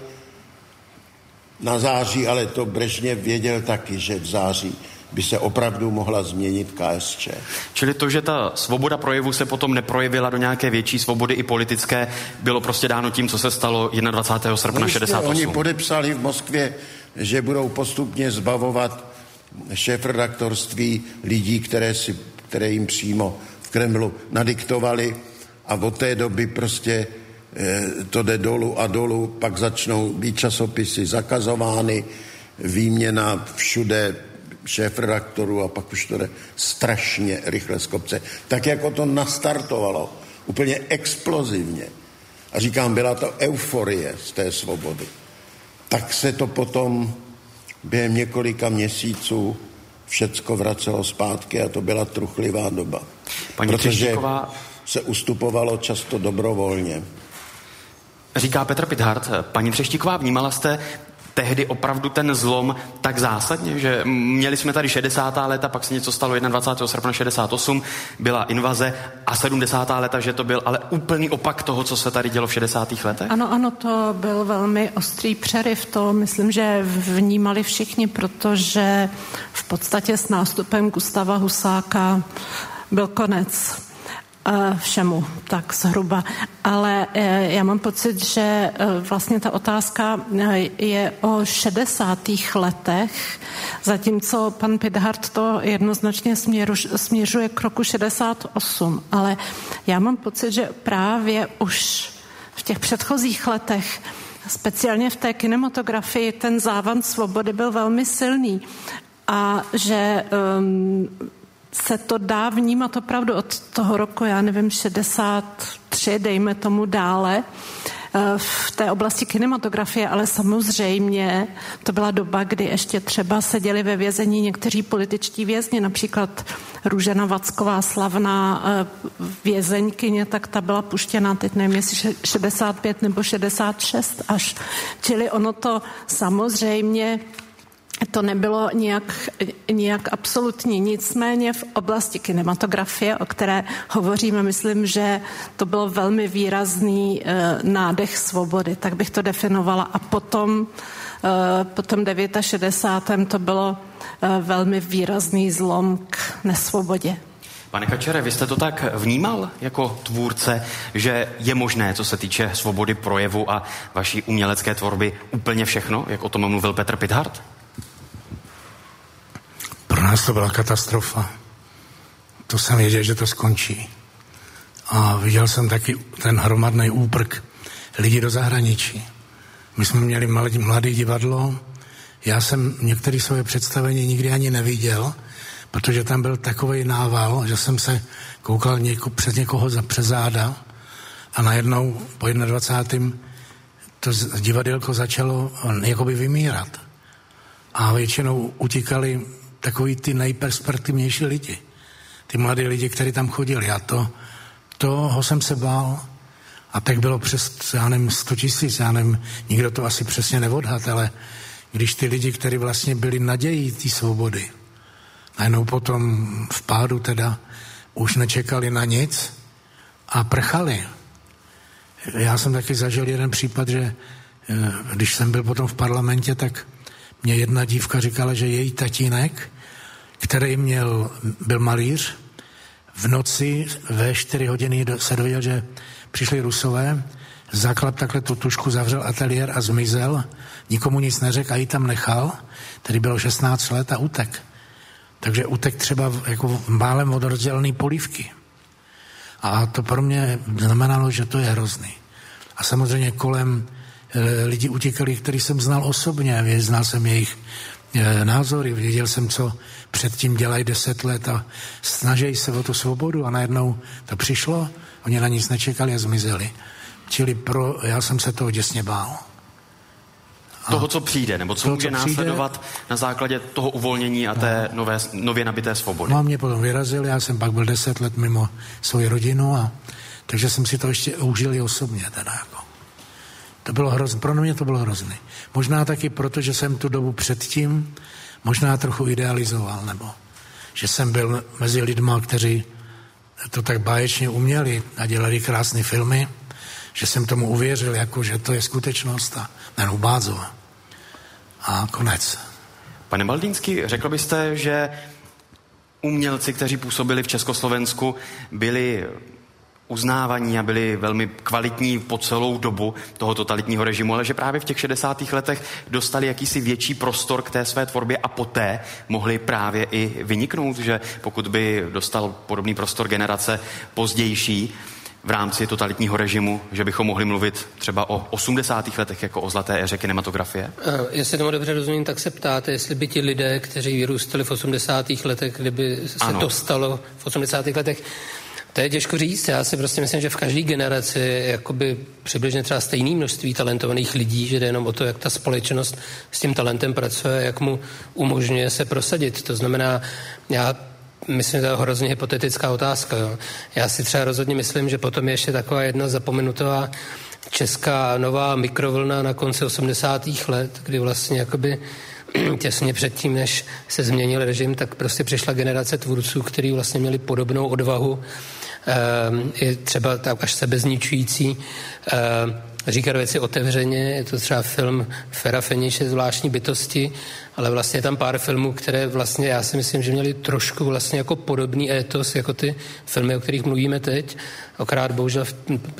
na září, ale to Brežněv věděl taky, že v září by se opravdu mohla změnit KSČ. Čili to, že ta svoboda projevu se potom neprojevila do nějaké větší svobody i politické, bylo prostě dáno tím, co se stalo 21. srpna 68. Oni podepsali v Moskvě, že budou postupně zbavovat šéfredaktorství lidí, které jim přímo v Kremlu nadiktovali a od té doby prostě to jde dolů a dolů, pak začnou být časopisy zakazovány, výměna všude šéfredaktorů a pak už to jde strašně rychle z kopce. Tak jako to nastartovalo, úplně explozivně. A říkám, byla to euforie z té svobody. Tak se to potom během několika měsíců všecko vracelo zpátky a to byla truchlivá doba. Paní protože Těžíková, se ustupovalo často dobrovolně. Říká Petr Pithart, paní Třeštíková, vnímala jste tehdy opravdu ten zlom tak zásadně, že měli jsme tady 60. léta, pak se něco stalo 21. srpna 68, byla invaze a 70. léta, že to byl ale úplný opak toho, co se tady dělo v 60. letech? Ano, to byl velmi ostrý přeryv, to myslím, že vnímali všichni, protože v podstatě s nástupem Gustáva Husáka byl konec všemu, tak zhruba. Ale já mám pocit, že vlastně ta otázka je o 60. letech, zatímco pan Pithart to jednoznačně směřuje k roku 68. Ale já mám pocit, že právě už v těch předchozích letech, speciálně v té kinematografii, ten závan svobody byl velmi silný a že se to dá vnímat opravdu od toho roku, já nevím, 63, dejme tomu dále, v té oblasti kinematografie, ale samozřejmě to byla doba, kdy ještě třeba seděli ve vězení někteří političtí vězni, například Růžena Vacková, slavná vězeňkyně, tak ta byla puštěná, teď nevím, jestli 65 nebo 66 až. Čili ono to samozřejmě to nebylo nějak absolutní, nicméně v oblasti kinematografie, o které hovoříme, myslím, že to byl velmi výrazný nádech svobody, tak bych to definovala. A potom 69. to bylo velmi výrazný zlom k nesvobodě. Pane Kačere, vy jste to tak vnímal jako tvůrce, že je možné, co se týče svobody projevu a vaší umělecké tvorby, úplně všechno, jak o tom mluvil Petr Pithart? Pro nás to byla katastrofa. To jsem věděl, že to skončí. A viděl jsem taky ten hromadný úprk lidí do zahraničí. My jsme měli mladé divadlo. Já jsem některé svoje představení nikdy ani neviděl, protože tam byl takovej nával, že jsem se koukal přes někoho za přezáda a najednou po 21. to divadelko začalo jakoby vymírat. A většinou utíkali takový ty nejperspektivnější lidi. Ty mladí lidi, kteří tam chodili. A toho jsem se bál. A tak bylo přes, 100 000, nikdo to asi přesně neodhad, ale když ty lidi, kteří vlastně byli nadějí té svobody, najednou potom v pádu teda už nečekali na nic a prchali. Já jsem taky zažil jeden případ, že když jsem byl potom v parlamentě, tak mě jedna dívka říkala, že její tatínek, který byl malíř, v noci ve 4 hodiny se dověděl, že přišli Rusové, zaklap takhle tu tušku, zavřel ateliér a zmizel, nikomu nic neřekl a ji tam nechal, tedy bylo 16 let a utek. Takže utek třeba jako málem od rozdělený polívky. A to pro mě znamenalo, že to je hrozný. A samozřejmě kolem lidi utíkali, který jsem znal osobně, znal jsem jejich názory, věděl jsem, co předtím dělají 10 let a snaží se o tu svobodu a najednou to přišlo, oni na nic nečekali a zmizeli. Čili já jsem se toho děsně bál. A toho, co přijde, nebo co může následovat na základě toho uvolnění a té nově nabité svobody. No, mě potom vyrazili, já jsem pak byl 10 let mimo svoji rodinu, takže jsem si to ještě užil i osobně teda jako. To bylo hrozné, pro mě to bylo hrozné. Možná taky proto, že jsem tu dobu předtím možná trochu idealizoval, nebo že jsem byl mezi lidma, kteří to tak báječně uměli a dělali krásné filmy, že jsem tomu uvěřil, jako že to je skutečnost a jenom bázova. A konec. Pane Baldýnský, řekl byste, že umělci, kteří působili v Československu, byli uznávaní a byli velmi kvalitní po celou dobu toho totalitního režimu, ale že právě v těch 60. letech dostali jakýsi větší prostor k té své tvorbě a poté mohli právě i vyniknout, že pokud by dostal podobný prostor generace pozdější v rámci totalitního režimu, že bychom mohli mluvit třeba o 80. letech jako o zlaté éře kinematografie? Jestli tomu dobře rozumím, tak se ptáte, jestli by ti lidé, kteří vyrůstali v 80. letech, kdyby se dostalo v 80. letech. To je těžko říct, já si prostě myslím, že v každé generaci je jakoby přibližně třeba stejné množství talentovaných lidí, že jde jenom o to, jak ta společnost s tím talentem pracuje, jak mu umožňuje se prosadit. To znamená, já myslím, že to je hrozně hypotetická otázka. Jo. Já si třeba rozhodně myslím, že potom je ještě taková jedna zapomenutová česká nová mikrovlna na konci 80. let, kdy vlastně jakoby těsně předtím, než se změnil režim, tak prostě přišla generace tvůrců, kteří vlastně měli podobnou odvahu, i třeba tak až sebezničující, říkat věci otevřeně. Je to třeba film Fera Feniče Zvláštní bytosti, ale vlastně je tam pár filmů, které vlastně já si myslím, že měly trošku vlastně jako podobný étos jako ty filmy, o kterých mluvíme teď. Akorát bohužel,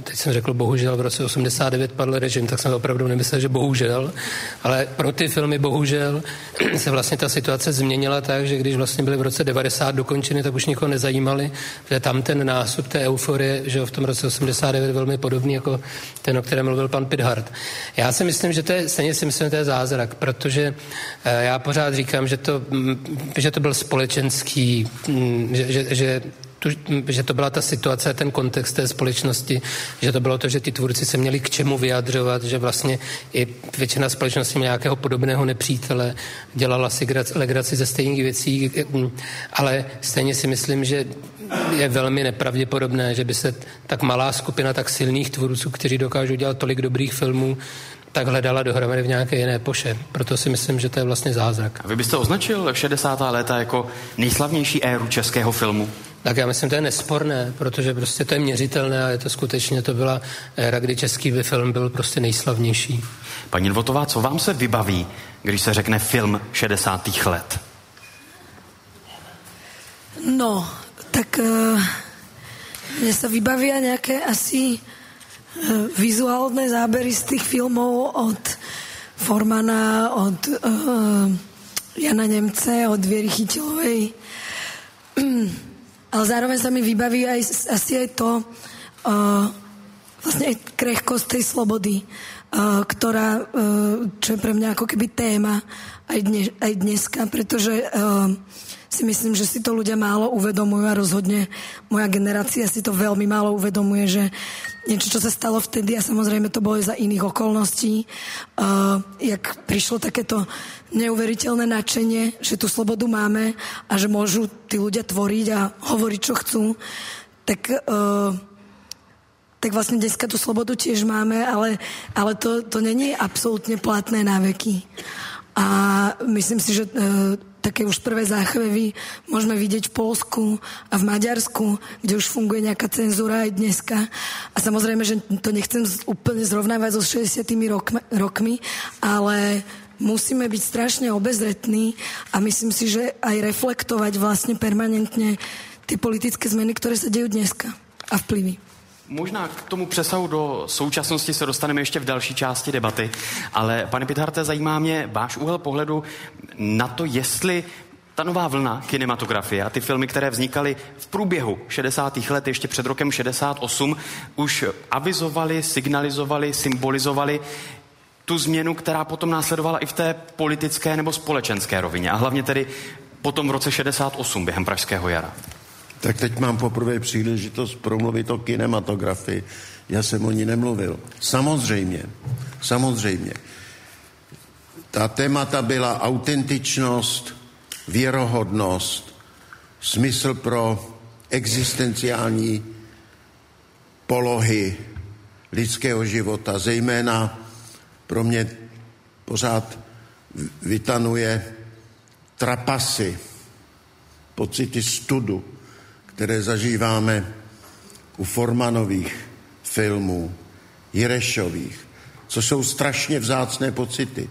teď jsem řekl bohužel, v roce 89 padl režim, tak jsem opravdu nemyslel, že bohužel, ale pro ty filmy bohužel se vlastně ta situace změnila tak, že když vlastně byly v roce 90 dokončeny, tak už nikoho nezajímali, že tam ten nástup té euforie, že v tom roce 89 velmi podobný jako ten, o kterém mluvil pan Pithart. Já si myslím, že to je, stejně si myslím, že to je zázrak, protože já pořád říkám, že to byl společenský, že to byla ta situace, ten kontext té společnosti, že to bylo to, že ty tvůrci se měli k čemu vyjadřovat, že vlastně i většina společnosti měla nějakého podobného nepřítele, dělala si legraci ze stejných věcí, ale stejně si myslím, že je velmi nepravděpodobné, že by se tak malá skupina tak silných tvůrců, kteří dokážou dělat tolik dobrých filmů, tak hledala dohromady v nějaké jiné poše. Proto si myslím, že to je vlastně zázrak. A vy byste označil 60. léta jako nejslavnější éru českého filmu? Tak já myslím, to je nesporné, protože prostě to je měřitelné a je to skutečně, to byla éra, kdy český film byl prostě nejslavnější. Paní Dvotová, co vám se vybaví, když se řekne film 60. let? No, tak mně se vybaví nějaké asi vizuálne zábery z tých filmov od Formana, od Jana Nemce, od Viery Chytilovej. Ale zároveň sa mi vybaví asi aj to vlastne aj krehkosť tej slobody, ktorá, čo je pre mňa ako keby téma aj dneska, pretože si myslím, že si to ľudia málo uvedomujú a rozhodne moja generácia si to veľmi málo uvedomuje, že niečo, čo sa stalo vtedy a samozrejme to bolo za iných okolností, jak prišlo takéto neuveriteľné nadšenie, že tú slobodu máme a že môžu tí ľudia tvoriť a hovoriť, čo chcú, tak vlastne dneska tú slobodu tiež máme, ale to není absolútne platné na veky. A myslím si, že také už prvé záchvevy môžeme vidieť v Polsku a v Maďarsku, kde už funguje nejaká cenzúra aj dneska. A samozrejme, že to nechcem úplne zrovnávať so 60. rokmi, ale musíme byť strašne obezretní a myslím si, že aj reflektovať vlastne permanentne tie politické zmeny, ktoré sa dejú dneska a vplyvy. Možná k tomu přesahu do současnosti se dostaneme ještě v další části debaty, ale pane Pitharte, zajímá mě váš úhel pohledu na to, jestli ta nová vlna kinematografie a ty filmy, které vznikaly v průběhu 60. let, ještě před rokem 68, už avizovaly, signalizovaly, symbolizovaly tu změnu, která potom následovala i v té politické nebo společenské rovině a hlavně tedy potom v roce 68 během pražského jara. Tak teď mám poprvé příležitost promluvit o kinematografii. Já jsem o ní nemluvil. Samozřejmě. Ta témata byla autentičnost, věrohodnost, smysl pro existenciální polohy lidského života. Zejména pro mě pořád vytanuje trapasy, pocity studu, které zažíváme u Formanových filmů, Jirešových, co jsou strašně vzácné pocity.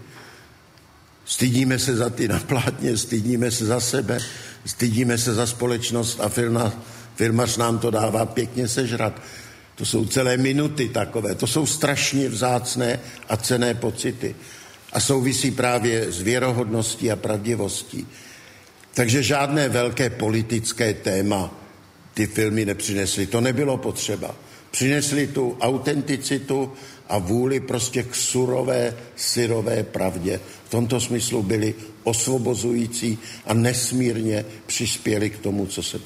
Stydíme se za ty na plátně, stydíme se za sebe, stydíme se za společnost a filmař nám to dává pěkně sežrat. To jsou celé minuty takové, to jsou strašně vzácné a cenné pocity a souvisí právě s věrohodností a pravdivostí. Takže žádné velké politické téma ty filmy nepřinesly. To nebylo potřeba. Přinesly tu autenticitu a vůli prostě k surové, syrové pravdě. V tomto smyslu byly osvobozující a nesmírně přispěly k tomu, co se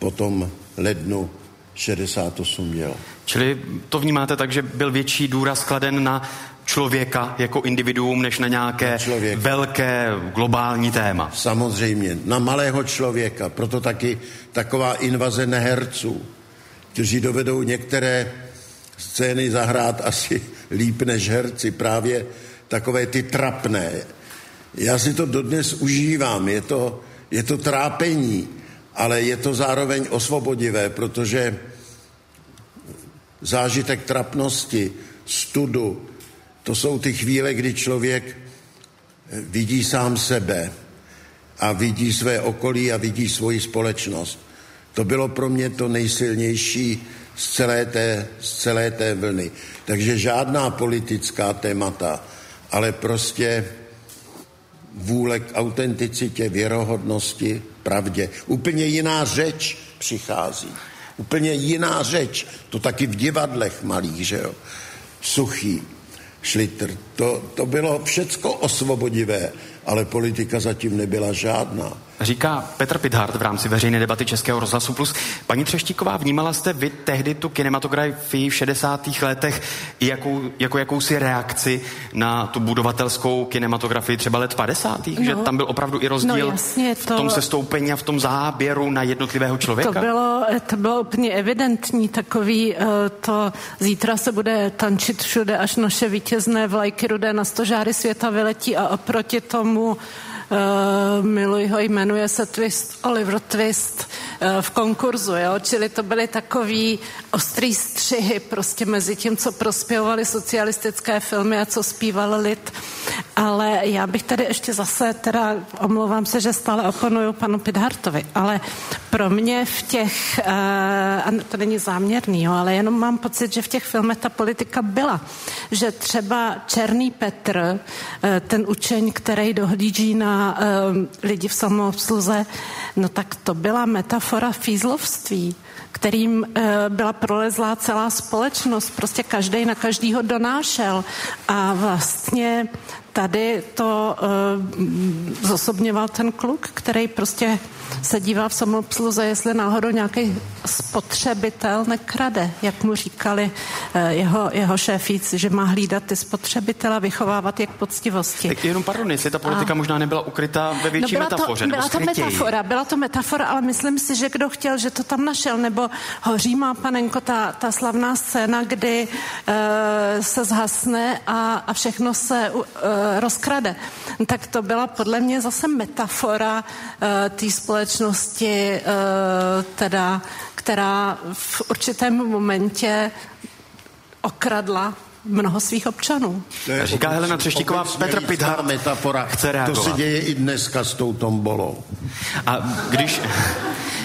potom lednu 68 dělo. Čili to vnímáte tak, že byl větší důraz kladen na člověka jako individuum, než na nějaké velké globální téma. Samozřejmě, na malého člověka, proto taky taková invaze neherců, kteří dovedou některé scény zahrát asi líp než herci, právě takové ty trapné. Já si to dodnes užívám, je to trápení, ale je to zároveň osvobodivé, protože zážitek trapnosti, studu, to jsou ty chvíle, kdy člověk vidí sám sebe a vidí své okolí a vidí svoji společnost. To bylo pro mě to nejsilnější z celé té vlny. Takže žádná politická témata, ale prostě vůle k autenticitě, věrohodnosti, pravdě. Úplně jiná řeč přichází. Úplně jiná řeč. To taky v divadlech malých, že jo. Suchý, Šlitr. To bylo všecko osvobodivé, ale politika zatím nebyla žádná. Říká Petr Pithart v rámci veřejné debaty Českého rozhlasu Plus. Paní Třeštíková, vnímala jste vy tehdy tu kinematografii v 60. letech jako jakousi reakci na tu budovatelskou kinematografii třeba let 50. No, že tam byl opravdu i rozdíl v tom sestoupení a v tom záběru na jednotlivého člověka? To bylo úplně evidentní, takový to zítra se bude tančit všude, až naše vítězné vlajky rudé na stožáry světa vyletí, a oproti tomu miluji ho, jmenuje se Twist, Oliver Twist v konkurzu, jo? Čili to byly takový ostrý střihy prostě mezi tím, co prospěvovaly socialistické filmy a co zpíval lid. Ale já bych tady ještě zase, teda omlouvám se, že stále oponuju panu Pithartovi, ale pro mě v těch, a to není záměrný, jo, ale jenom mám pocit, že v těch filmech ta politika byla. Že třeba Černý Petr, ten učeň, který dohlíží na lidi v samoobsluze, no tak to byla metafora fízlovství, kterým byla prolezlá celá společnost, prostě každej na každýho donášel a vlastně tady to zosobňoval ten kluk, který prostě se dívá v samoobsluze, jestli náhodou nějaký spotřebitel nekrade, jak mu říkali jeho šéfíci, že má hlídat ty spotřebitele a vychovávat je k poctivosti. Tak jenom pardon, jestli ta politika možná nebyla ukrytá ve větší metafoře. Byla to metafora, ale myslím si, že kdo chtěl, že to tam našel, nebo Hořímá panenko, ta slavná scéna, kdy se zhasne a všechno se rozkrade. Tak to byla podle mě zase metafora té společnosti, teda, která v určitém momentě okradla mnoho svých občanů. Říká Helena Třeštíková, Petr Pithart metafora chce reagovat. To se děje i dneska s tou tombolou. A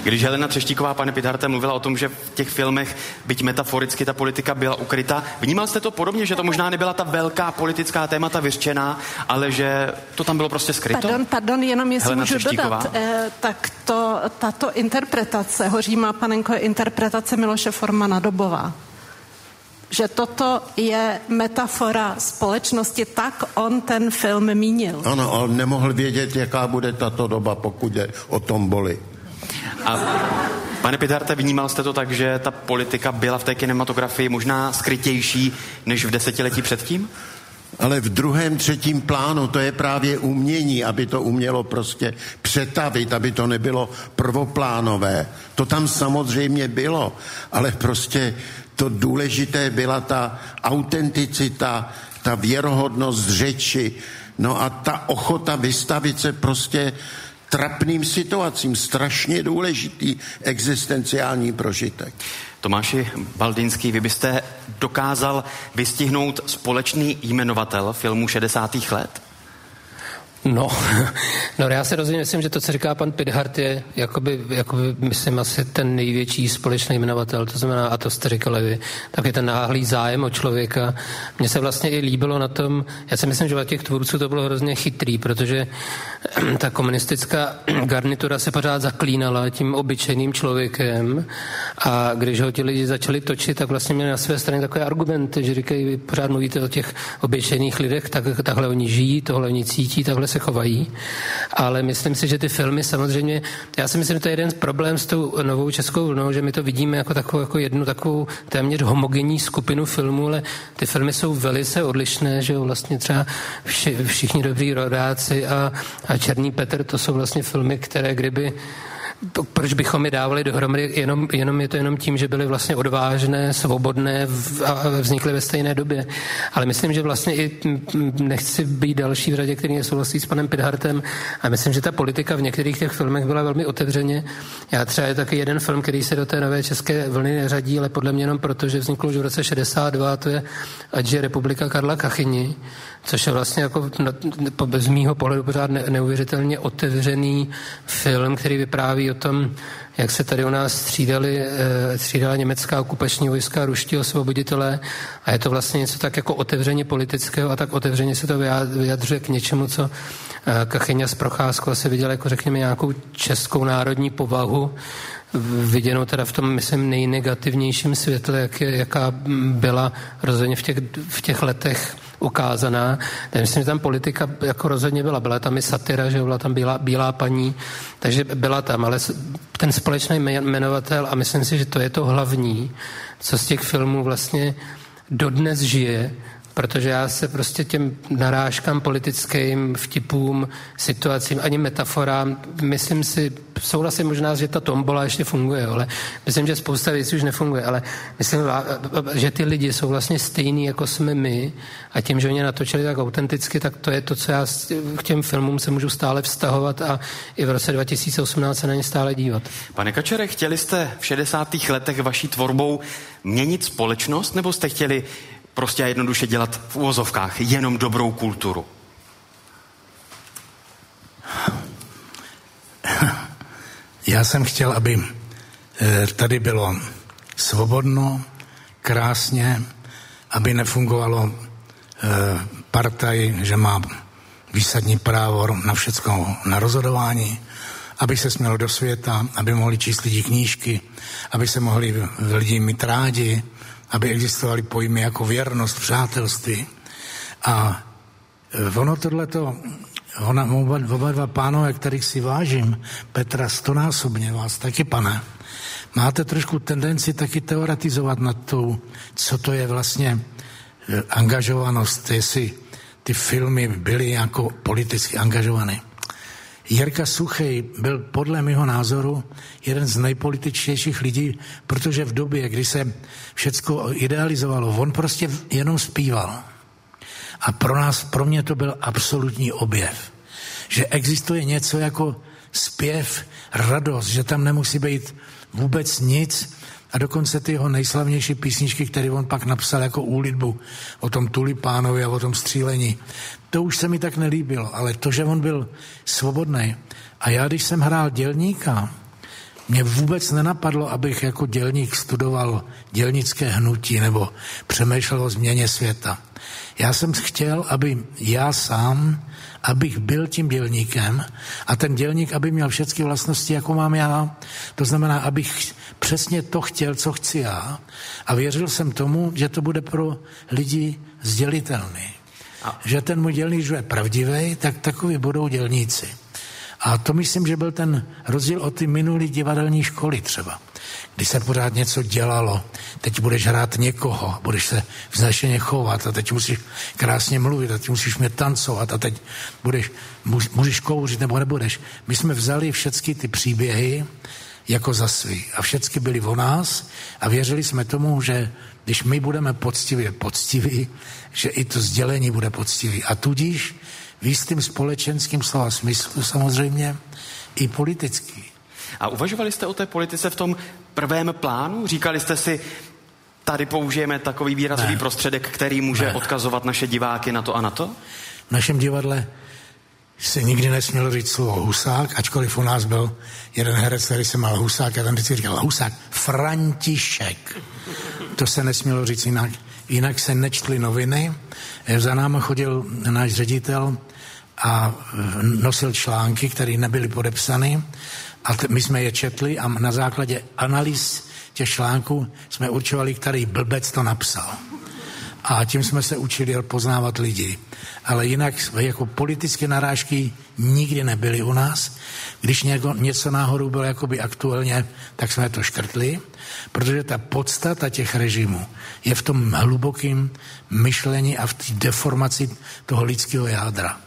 když Helena Třeštíková, pane Pitharte, mluvila o tom, že v těch filmech, byť metaforicky, ta politika byla ukryta, vnímal jste to podobně, že to možná nebyla ta velká politická témata vyřčená, ale že to tam bylo prostě skryto? Pardon, jenom jestli Helena můžu dodat, tak tato interpretace Hořímá panenko je interpretace Miloše Formana dobová. Že toto je metafora společnosti, tak on ten film mínil. Ano, ale nemohl vědět, jaká bude tato doba, pokud je o tomboli. A pane Pitharte, vnímal jste to tak, že ta politika byla v té kinematografii možná skrytější než v desetiletí předtím? Ale v druhém, třetím plánu, to je právě umění, aby to umělo prostě přetavit, aby to nebylo prvoplánové. To tam samozřejmě bylo, ale prostě to důležité byla ta autenticita, ta věrohodnost řeči, no a ta ochota vystavit se prostě trapným situacím, strašně důležitý existenciální prožitek. Tomáši Baldýnský, vy byste dokázal vystihnout společný jmenovatel filmu 60. let? No, já se rozhodně myslím, že to, co říká pan Pithart, je jakoby myslím asi ten největší společný jmenovatel, to znamená, a to jste říkali vy, tak je ten náhlý zájem o člověka. Mně se vlastně i líbilo na tom, já si myslím, že od těch tvůrců to bylo hrozně chytrý, protože ta komunistická garnitura se pořád zaklínala tím obyčejným člověkem, a když ho ti lidi začali točit, tak vlastně měli na své straně takové argumenty, že říkají, vy pořád mluvíte o těch obyčejných lidech, tak takhle oni žijí, tohle oni cítí, takhle se chovají, ale myslím si, že ty filmy samozřejmě, já si myslím, že to je jeden z problém s tou novou českou vlnou, že my to vidíme jako takovou, jako jednu takovou téměř homogenní skupinu filmů, ale ty filmy jsou velice odlišné, že jo, vlastně třeba Všichni dobří rodáci a Černý Petr, to jsou vlastně filmy, které kdyby To, proč bychom je dávali dohromady, je to jenom tím, že byly vlastně odvážné, svobodné a vznikly ve stejné době. Ale myslím, že vlastně i nechci být další v řadě, který nesouhlasí s panem Pidhartem, a myslím, že ta politika v některých těch filmech byla velmi otevřeně. Já třeba je taky jeden film, který se do té nové české vlny neřadí, ale podle mě jenom proto, že vznikl už v roce 1962, to je Ať je republika Karla Kachyni, což je vlastně jako z mýho pohledu pořád neuvěřitelně otevřený film, který vypráví o tom, jak se tady u nás střídala německá okupační vojska, ruští osvoboditelé, a je to vlastně něco tak jako otevřeně politického a tak otevřeně se to vyjadřuje k něčemu, co Kachyňa s Procházkou asi viděla jako řekněme nějakou českou národní povahu, viděnou teda v tom, myslím, nejnegativnějším světle, jaká byla rozhodně v těch letech ukázaná. Já myslím, že tam politika jako rozhodně byla. Byla tam i satira, že byla tam bílá paní, takže byla tam, ale ten společný jmenovatel, a myslím si, že to je to hlavní, co z těch filmů vlastně dodnes žije, protože já se prostě těm narážkám politickým, vtipům, situacím, ani metaforám, myslím si, souhlasím možná, že ta tombola ještě funguje, ale myslím, že spousta věcí už nefunguje, ale myslím, že ty lidi jsou vlastně stejný, jako jsme my, a tím, že oni natočili tak autenticky, tak to je to, co já k těm filmům se můžu stále vztahovat a i v roce 2018 se na ně stále dívat. Pane Kačere, chtěli jste v 60. letech vaší tvorbou měnit společnost, nebo jste chtěli prostě a jednoduše dělat v uvozovkách jenom dobrou kulturu? Já jsem chtěl, aby tady bylo svobodno, krásně, aby nefungovalo partaj, že má výsadní právo na všecko, na rozhodování, aby se smělo do světa, aby mohli číst lidi knížky, aby se mohli lidi mít rádi, aby existovaly pojmy jako věrnost, přátelství. A ono tohleto, oba dva pánové, kterých si vážím, Petra stonásobně, vás taky, pane, máte trošku tendenci taky teoretizovat nad tou, co to je vlastně angažovanost, jestli ty filmy byly jako politicky angažované. Jirka Suchej byl podle mého názoru jeden z nejpolitičtějších lidí, protože v době, kdy se všecko idealizovalo, on prostě jenom zpíval. A pro mě to byl absolutní objev, že existuje něco jako zpěv, radost, že tam nemusí být vůbec nic. A dokonce ty jeho nejslavnější písničky, které on pak napsal jako úlitbu o tom tulipánovi a o tom střílení, to už se mi tak nelíbilo, ale to, že on byl svobodný. A já, když jsem hrál dělníka, mě vůbec nenapadlo, abych jako dělník studoval dělnické hnutí nebo přemýšlel o změně světa. Já jsem chtěl, aby já sám, abych byl tím dělníkem a ten dělník, aby měl všechny vlastnosti, jako mám já. To znamená, abych přesně to chtěl, co chci já, a věřil jsem tomu, že to bude pro lidi sdělitelný. Že ten můj dělník je pravdivý, tak takový budou dělníci. A to myslím, že byl ten rozdíl od ty minulý divadelní školy třeba, kdy se pořád něco dělalo. Teď budeš hrát někoho, budeš se vznešeně chovat a teď musíš krásně mluvit a teď musíš mě tancovat a teď můžeš kouřit nebo nebudeš. My jsme vzali všechny ty příběhy jako za svý a všechny byli o nás a věřili jsme tomu, že když my budeme poctiví, že i to sdělení bude poctivý. A tudíž v jistým společenským slova smyslu samozřejmě i politický. A uvažovali jste o té politice v tom prvém plánu? Říkali jste si, tady použijeme takový výrazový prostředek, který může odkazovat naše diváky na to a na to? V našem divadle se nikdy nesměl říct slovo Husák, ačkoliv u nás byl jeden herec, který se mal Husák, a ten vždycky říkal Husák, František. To se nesmělo říct jinak. Jinak se nečtly noviny. Za námi chodil náš ředitel a nosil články, které nebyly podepsány. A my jsme je četli a na základě analýz těch článků jsme určovali, který blbec to napsal. A tím jsme se učili poznávat lidi. Ale jinak jako politické narážky nikdy nebyly u nás. Když něco náhodou bylo jakoby aktuálně, tak jsme to škrtli, protože ta podstata těch režimů je v tom hlubokém myšlení a v té deformaci toho lidského jádra.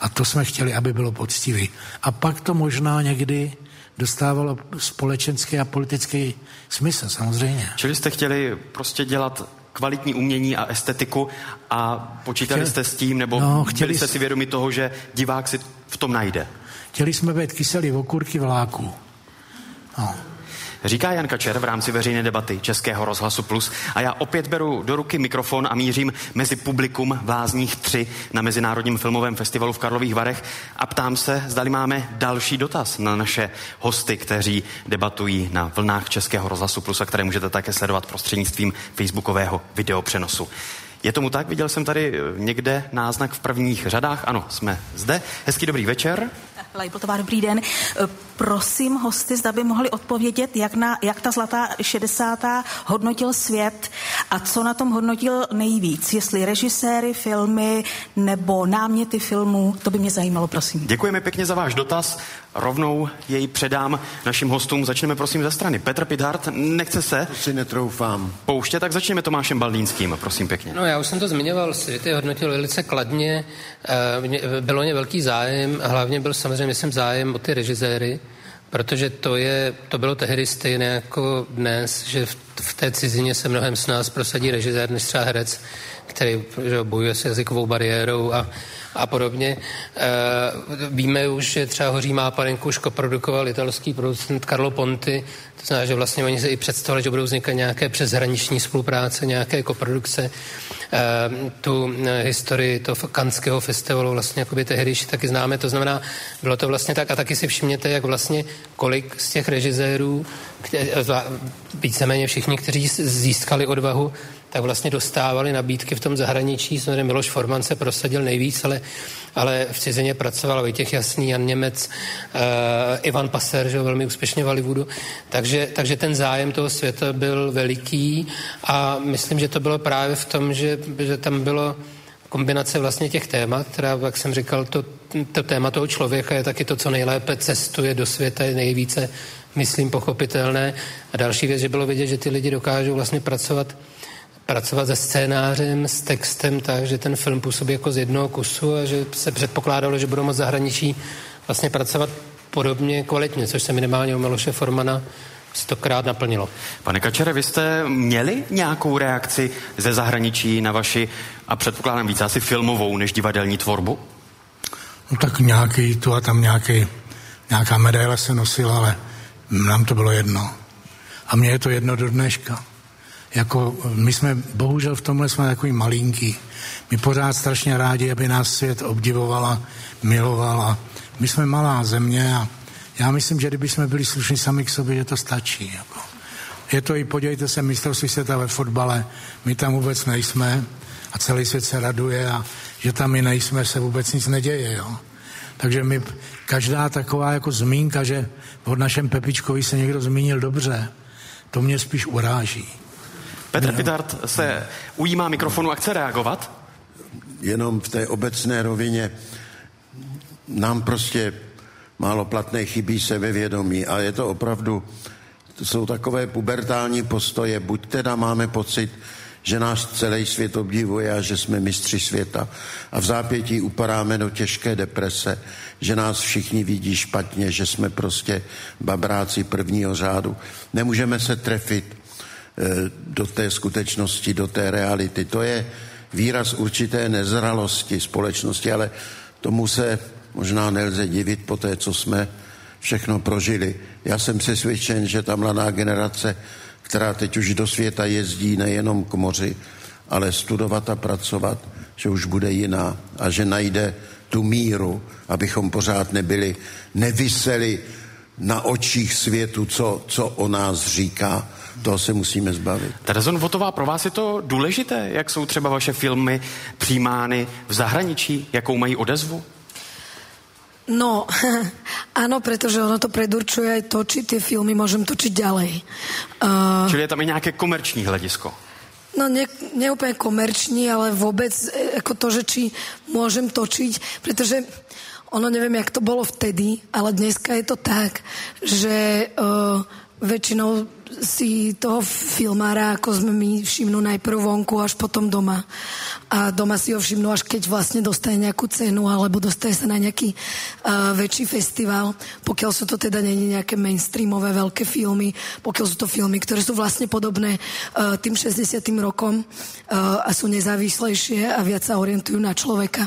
A to jsme chtěli, aby bylo poctivé. A pak to možná někdy dostávalo společenský a politický smysl, samozřejmě. Čili jste chtěli prostě dělat kvalitní umění a estetiku a počítali jste s tím, nebo byli jste si vědomi toho, že divák si v tom najde? Chtěli jsme být kyselí okurky vláku. No. Říká Jan Kačer v rámci veřejné debaty Českého rozhlasu Plus a já opět beru do ruky mikrofon a mířím mezi publikum Vázních 3 na Mezinárodním filmovém festivalu v Karlových Varech a ptám se, zdali máme další dotaz na naše hosty, kteří debatují na vlnách Českého rozhlasu Plus a které můžete také sledovat prostřednictvím facebookového videopřenosu. Je tomu tak? Viděl jsem tady někde náznak v prvních řadách. Ano, jsme zde. Hezký dobrý večer. Lajbotová, dobrý den. Prosím hosty, zda by mohli odpovědět, jak ta zlatá 60. hodnotil svět a co na tom hodnotil nejvíc. Jestli režiséry, filmy nebo náměty filmů, to by mě zajímalo, prosím. Děkujeme pěkně za váš dotaz. Rovnou jej předám našim hostům. Začneme prosím ze strany. Petr Pithart, nechce se. To si netroufám. Pouště, tak začněme Tomášem Baldýnským, prosím pěkně. No, já už jsem to zmiňoval, svět je hodnotil velice kladně, bylo mě velký zájem, hlavně byl samozřejmě jsem zájem o ty režiséry, protože to bylo tehdy stejné jako dnes, že v té cizině se mnohem s nás prosadí režisér než třeba herec, který bojuje s jazykovou bariérou a podobně. Víme už, že třeba Hoří má panenku už koprodukoval italský producent Carlo Ponti, to znamená, že vlastně oni se i představili, že budou vznikat nějaké přeshraniční spolupráce, nějaké koprodukce. Tu historii toho Cannesského festivalu vlastně jakoby tehdejší taky známe, to znamená, bylo to vlastně tak a taky si všimněte, jak vlastně kolik z těch režisérů, víceméně všichni, kteří získali odvahu, tak vlastně dostávali nabídky v tom zahraničí. Samozřejmě Miloš Forman se prosadil nejvíc, ale v cizině pracoval Vojtěch Jasný, Jan Němec, Ivan Passer, že velmi úspěšně v Hollywoodu. Takže ten zájem toho světa byl veliký a myslím, že to bylo právě v tom, že tam bylo kombinace vlastně těch témat, která, jak jsem říkal, to téma toho člověka je taky to, co nejlépe cestuje do světa, je nejvíce, myslím, pochopitelné. A další věc, že bylo vidět, že ty lidi dokážou vlastně pracovat se scénářem, s textem tak, že ten film působí jako z jednoho kusu a že se předpokládalo, že budou moc zahraničí vlastně pracovat podobně kvalitně, což se minimálně u Miloše Formana 100krát naplnilo. Pane Kačere, vy jste měli nějakou reakci ze zahraničí na vaši, a předpokládám víc asi filmovou, než divadelní tvorbu? No tak nějaký tu a tam nějaká medaile se nosila, ale nám to bylo jedno. A mně je to jedno do dneška. Jako my jsme, bohužel v tomhle jsme takový malinký. My pořád strašně rádi, aby nás svět obdivovala, milovala. My jsme malá země a já myslím, že kdyby jsme byli slušní sami k sobě, že to stačí. Jako. Je to i, podívejte se, mistrovství světa ve fotbale, my tam vůbec nejsme a celý svět se raduje a že tam my nejsme, se vůbec nic neděje. Jo. Takže my, každá taková jako zmínka, že od našem Pepičkovi se někdo zmínil dobře, to mě spíš uráží. Petr Pithart se ujímá mikrofonu a chce reagovat? Jenom v té obecné rovině nám prostě málo platné chybí sebevědomí a je to opravdu, to jsou takové pubertální postoje, buď teda máme pocit, že nás celý svět obdivuje a že jsme mistři světa a v zápětí upadáme do těžké deprese, že nás všichni vidí špatně, že jsme prostě babráci prvního řádu. Nemůžeme se trefit do té skutečnosti, do té reality. To je výraz určité nezralosti společnosti, ale tomu se možná nelze divit po té, co jsme všechno prožili. Já jsem přesvědčen, že ta mladá generace, která teď už do světa jezdí nejenom k moři, ale studovat a pracovat, že už bude jiná a že najde tu míru, abychom pořád nevyseli na očích světu, co o nás říká. Toho se musíme zbavit. Terezon Votová, pro vás je to důležité, jak jsou třeba vaše filmy přijímány v zahraničí, jakou mají odezvu? No, áno, pretože ono to predurčuje aj to, či tie filmy môžem točiť ďalej. Čili je tam i nejaké komerční hledisko? No, neúplne komerční, ale vôbec ako to, že či môžem točiť, pretože ono neviem, jak to bolo vtedy, ale dneska je to tak, že väčšinou si toho filmára, ako sme my, všimnú najprv vonku, až potom doma. A doma si ho všimnú, až keď vlastne dostane nejakú cenu alebo dostane sa na nejaký väčší festival. Pokiaľ sú to teda nie nejaké mainstreamové veľké filmy, pokiaľ sú to filmy, ktoré sú vlastne podobné tým 60. rokom a sú nezávislejšie a viac sa orientujú na človeka.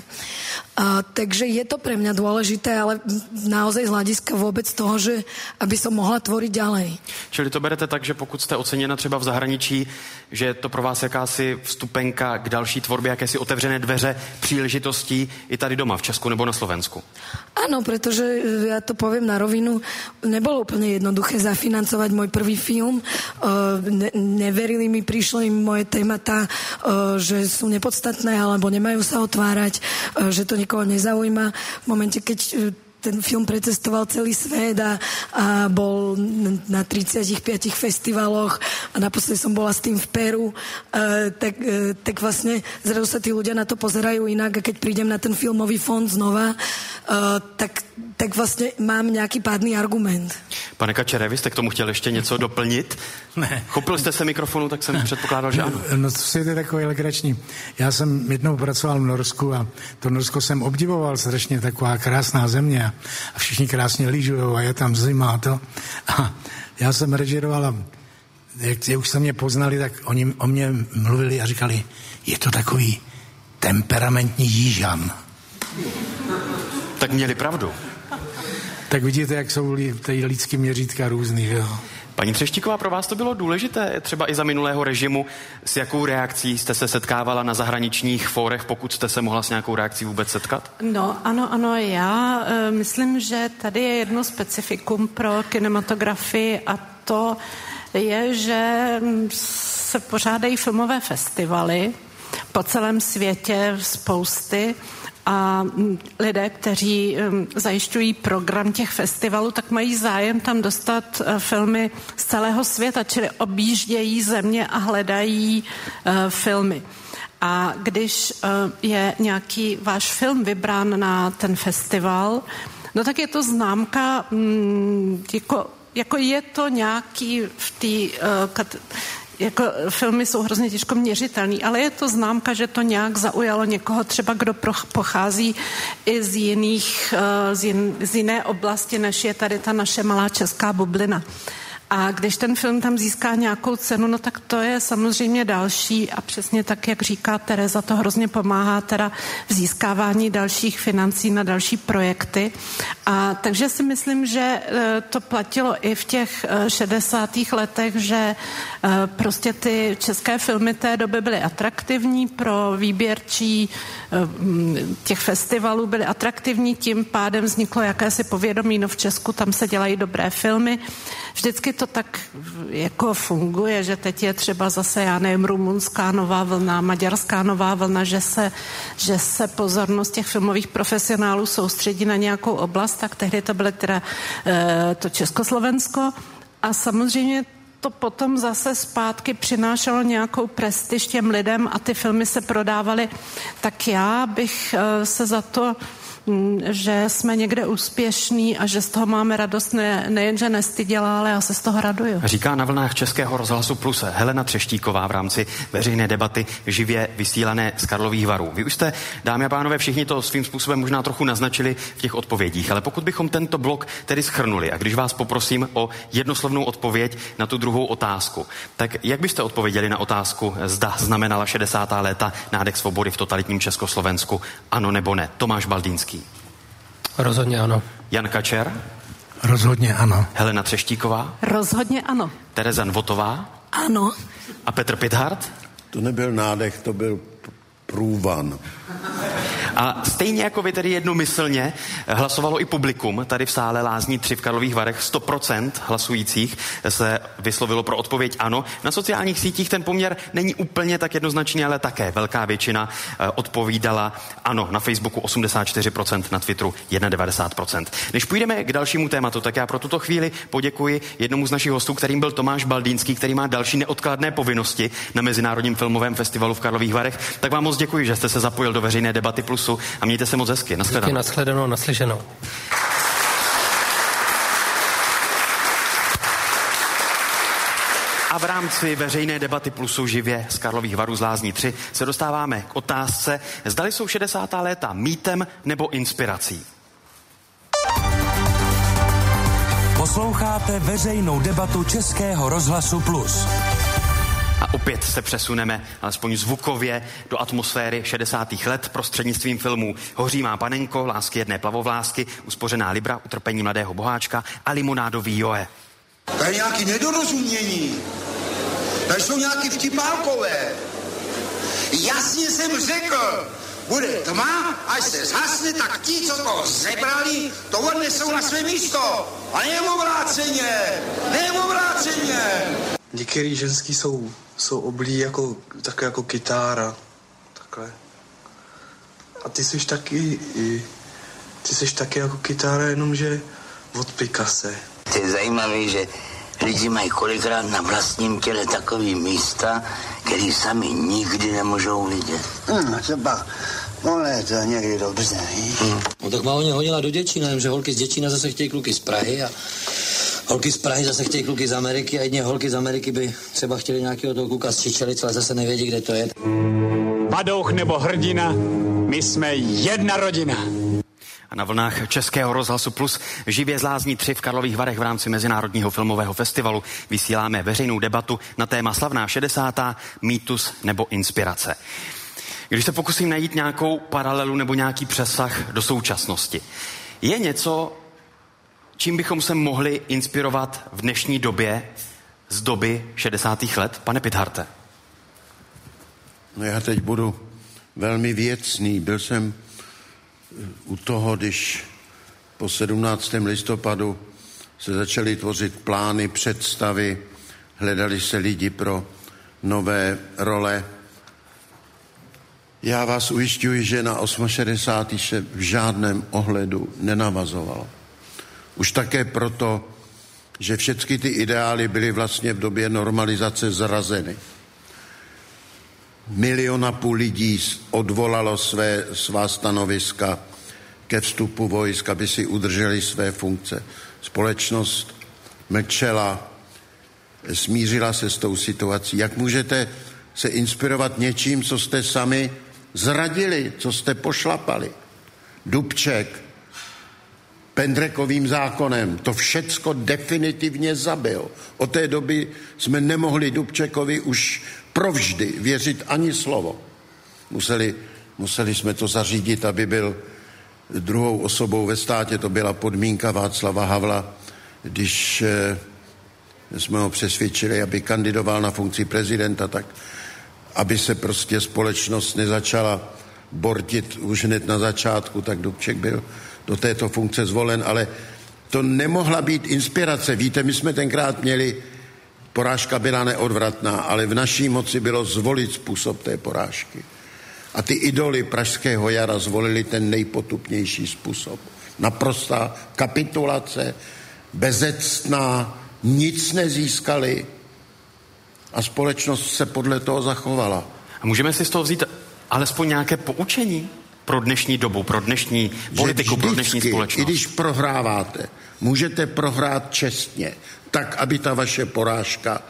Takže je to pre mňa dôležité, ale naozaj z hľadiska vôbec toho, že aby som mohla tvoriť ďalej. Čili to berete tak, že pokud jste oceněna třeba v zahraničí, že je to pro vás jakási vstupenka k další tvorbě, jakési otevřené dveře příležitostí i tady doma v Česku nebo na Slovensku? Ano, protože já to povím na rovinu, nebylo úplně jednoduché zafinancovat můj první film. Neverili mi, přišlo jim moje témata, že jsou nepodstatné, alebo nemají se otvárať, že to nikoho nezaujíma. V momente, keď ten film precestoval celý svět a bol na 35 festivaloch a naposledy som bola s tým v Peru, tak vlastne zrazu sa tí ľudia na to pozerajú inak a keď prídem na ten filmový fond znova, tak vlastně mám nějaký pádný argument. Pane Kačere, vy jste k tomu chtěl ještě něco doplnit? Ne. Chopil jste se mikrofonu, tak jsem předpokládal, že ano. No, to je takový legrační. Já jsem jednou pracoval v Norsku a to Norsko jsem obdivoval, strašně taková krásná země a všichni krásně lyžujou a je tam zima a to. A já jsem režíroval, jak už se mě poznali, tak oni o mě mluvili a říkali, je to takový temperamentní Jižan. Tak měli pravdu. Tak vidíte, jak jsou tady lidský měřítka různý, jo. Paní Třeštíková, pro vás to bylo důležité, třeba i za minulého režimu, s jakou reakcí jste se setkávala na zahraničních fórech, pokud jste se mohla s nějakou reakcí vůbec setkat? No, ano, já myslím, že tady je jedno specifikum pro kinematografii a to je, že se pořádají filmové festivaly po celém světě, spousty, a lidé, kteří zajišťují program těch festivalů, tak mají zájem tam dostat filmy z celého světa, čili objíždějí země a hledají filmy. A když je nějaký váš film vybrán na ten festival, no tak je to známka, jako je to nějaký v té... Jako filmy jsou hrozně těžko měřitelný, ale je to známka, že to nějak zaujalo někoho, třeba kdo pochází i z jiné oblasti, než je tady ta naše malá česká bublina. A když ten film tam získá nějakou cenu, no tak to je samozřejmě další a přesně tak, jak říká Tereza, to hrozně pomáhá teda v získávání dalších financí na další projekty. A takže si myslím, že to platilo i v těch 60. letech, že prostě ty české filmy té doby byly atraktivní pro výběrčí těch festivalů, byly atraktivní, tím pádem vzniklo jakési povědomí, no v Česku tam se dělají dobré filmy. Vždycky to tak jako funguje, že teď je třeba zase, já nevím, rumunská nová vlna, maďarská nová vlna, že se pozornost těch filmových profesionálů soustředí na nějakou oblast, tak tehdy to bylo teda to Československo a samozřejmě to potom zase zpátky přinášelo nějakou prestiž těm lidem a ty filmy se prodávaly, tak já bych se za to, že jsme někde úspěšní a že z toho máme radost, nejen, že nestyděla, ale já se z toho raduju. Říká na vlnách Českého rozhlasu Plus Helena Třeštíková v rámci veřejné debaty živě vysílané z Karlových Varů. Vy už jste, dámy a pánové, všichni to svým způsobem možná trochu naznačili v těch odpovědích, ale pokud bychom tento blok tedy shrnuli a když vás poprosím o jednoslovnou odpověď na tu druhou otázku, tak jak byste odpověděli na otázku, zda znamenala 60. léta nádech svobody v totalitním Československu? Ano nebo ne? Tomáš Baldýnský. Rozhodně ano. Jan Kačer? Rozhodně ano. Helena Třeštíková? Rozhodně ano. Tereza Nvotová? Ano. A Petr Pithart? To nebyl nádech, to byl průvan. A stejně jako vy tedy jednomyslně hlasovalo i publikum tady v sále Lázní 3 v Karlových Varech, 100% hlasujících se vyslovilo pro odpověď ano. Na sociálních sítích ten poměr není úplně tak jednoznačný, ale také velká většina odpovídala ano. Na Facebooku 84%, na Twitteru 91%. Než půjdeme k dalšímu tématu, tak já pro tuto chvíli poděkuji jednomu z našich hostů, kterým byl Tomáš Baldýnský, který má další neodkladné povinnosti na Mezinárodním filmovém festivalu v Karlových Varech. Tak vám moc děkuji, že jste se zapojil do veřejné debaty Plusu a mějte se moc hezky. Nashledanou. Díky, nashledanou, naslyšenou. v rámci veřejné debaty Plusu živě z Karlových Varů z Lázní 3 se dostáváme k otázce, zdali jsou 60. léta mýtem nebo inspirací. Posloucháte veřejnou debatu Českého rozhlasu Plus. A opět se přesuneme, alespoň zvukově, do atmosféry 60. let prostřednictvím filmů Hoří má panenko, Lásky jedné plavovlásky, Uspořená libra, Utrpení mladého boháčka a Limonádový Joe. To je nějaké nedorozumění. To jsou nějaké vtipálkové. Jasně jsem řekl, bude tma, až se zhasne, tak ti, co to zebrali, to odnesou na své místo. A nejenom obráceně. Některý ženský jsou oblí jako, tak jako kytára. Takhle. A ty jsi taky, jako kytára, jenomže od Picasse. To je zajímavý, že lidi mají kolikrát na vlastním těle takový místa, který sami nikdy nemůžou vidět. Třeba tohle to někdy dobře, víš? No tak má o ně hodila do Děčína, že holky z Děčína zase chtějí kluky z Prahy a holky z Prahy zase chtějí kluky z Ameriky a jedně holky z Ameriky by třeba chtěli nějakého toho kluka z Čičelic, ale zase nevědí, kde to je. Padouch nebo hrdina, my jsme jedna rodina. A na vlnách Českého rozhlasu Plus živě z Lázní 3 v Karlových Varech v rámci Mezinárodního filmového festivalu vysíláme veřejnou debatu na téma Slavná 60. mýtus nebo inspirace. Když se pokusím najít nějakou paralelu nebo nějaký přesah do současnosti, je něco, čím bychom se mohli inspirovat v dnešní době z doby 60. let? Pane Pitharte. No já teď budu velmi věcný. Byl jsem u toho, když po 17. listopadu se začaly tvořit plány, představy, hledali se lidi pro nové role. Já vás ujišťuji, že na 68. se v žádném ohledu nenavazovalo. Už také proto, že všechny ty ideály byly vlastně v době normalizace zrazeny. 1,5 milionu lidí odvolalo svá stanoviska ke vstupu vojsk, aby si udrželi své funkce. Společnost mlčela, smířila se s tou situací. Jak můžete se inspirovat něčím, co jste sami zradili, co jste pošlapali? Dubček, Pendrekovým zákonem, to všecko definitivně zabil. Od té doby jsme nemohli Dubčekovi už provždy věřit ani slovo. Museli jsme to zařídit, aby byl druhou osobou ve státě. To byla podmínka Václava Havla, když jsme ho přesvědčili, aby kandidoval na funkci prezidenta, tak aby se prostě společnost nezačala bortit už hned na začátku, tak Dubček byl do této funkce zvolen, ale to nemohla být inspirace. Víte, my jsme tenkrát měli, porážka byla neodvratná, ale v naší moci bylo zvolit způsob té porážky. A ty idoly Pražského jara zvolili ten nejpotupnější způsob. Naprostá kapitulace, bezectná, nic nezískali a společnost se podle toho zachovala. A můžeme si z toho vzít alespoň nějaké poučení pro dnešní dobu, pro dnešní politiku, vždycky, pro dnešní společnost? I když prohráváte, můžete prohrát čestně, tak, aby ta vaše porážka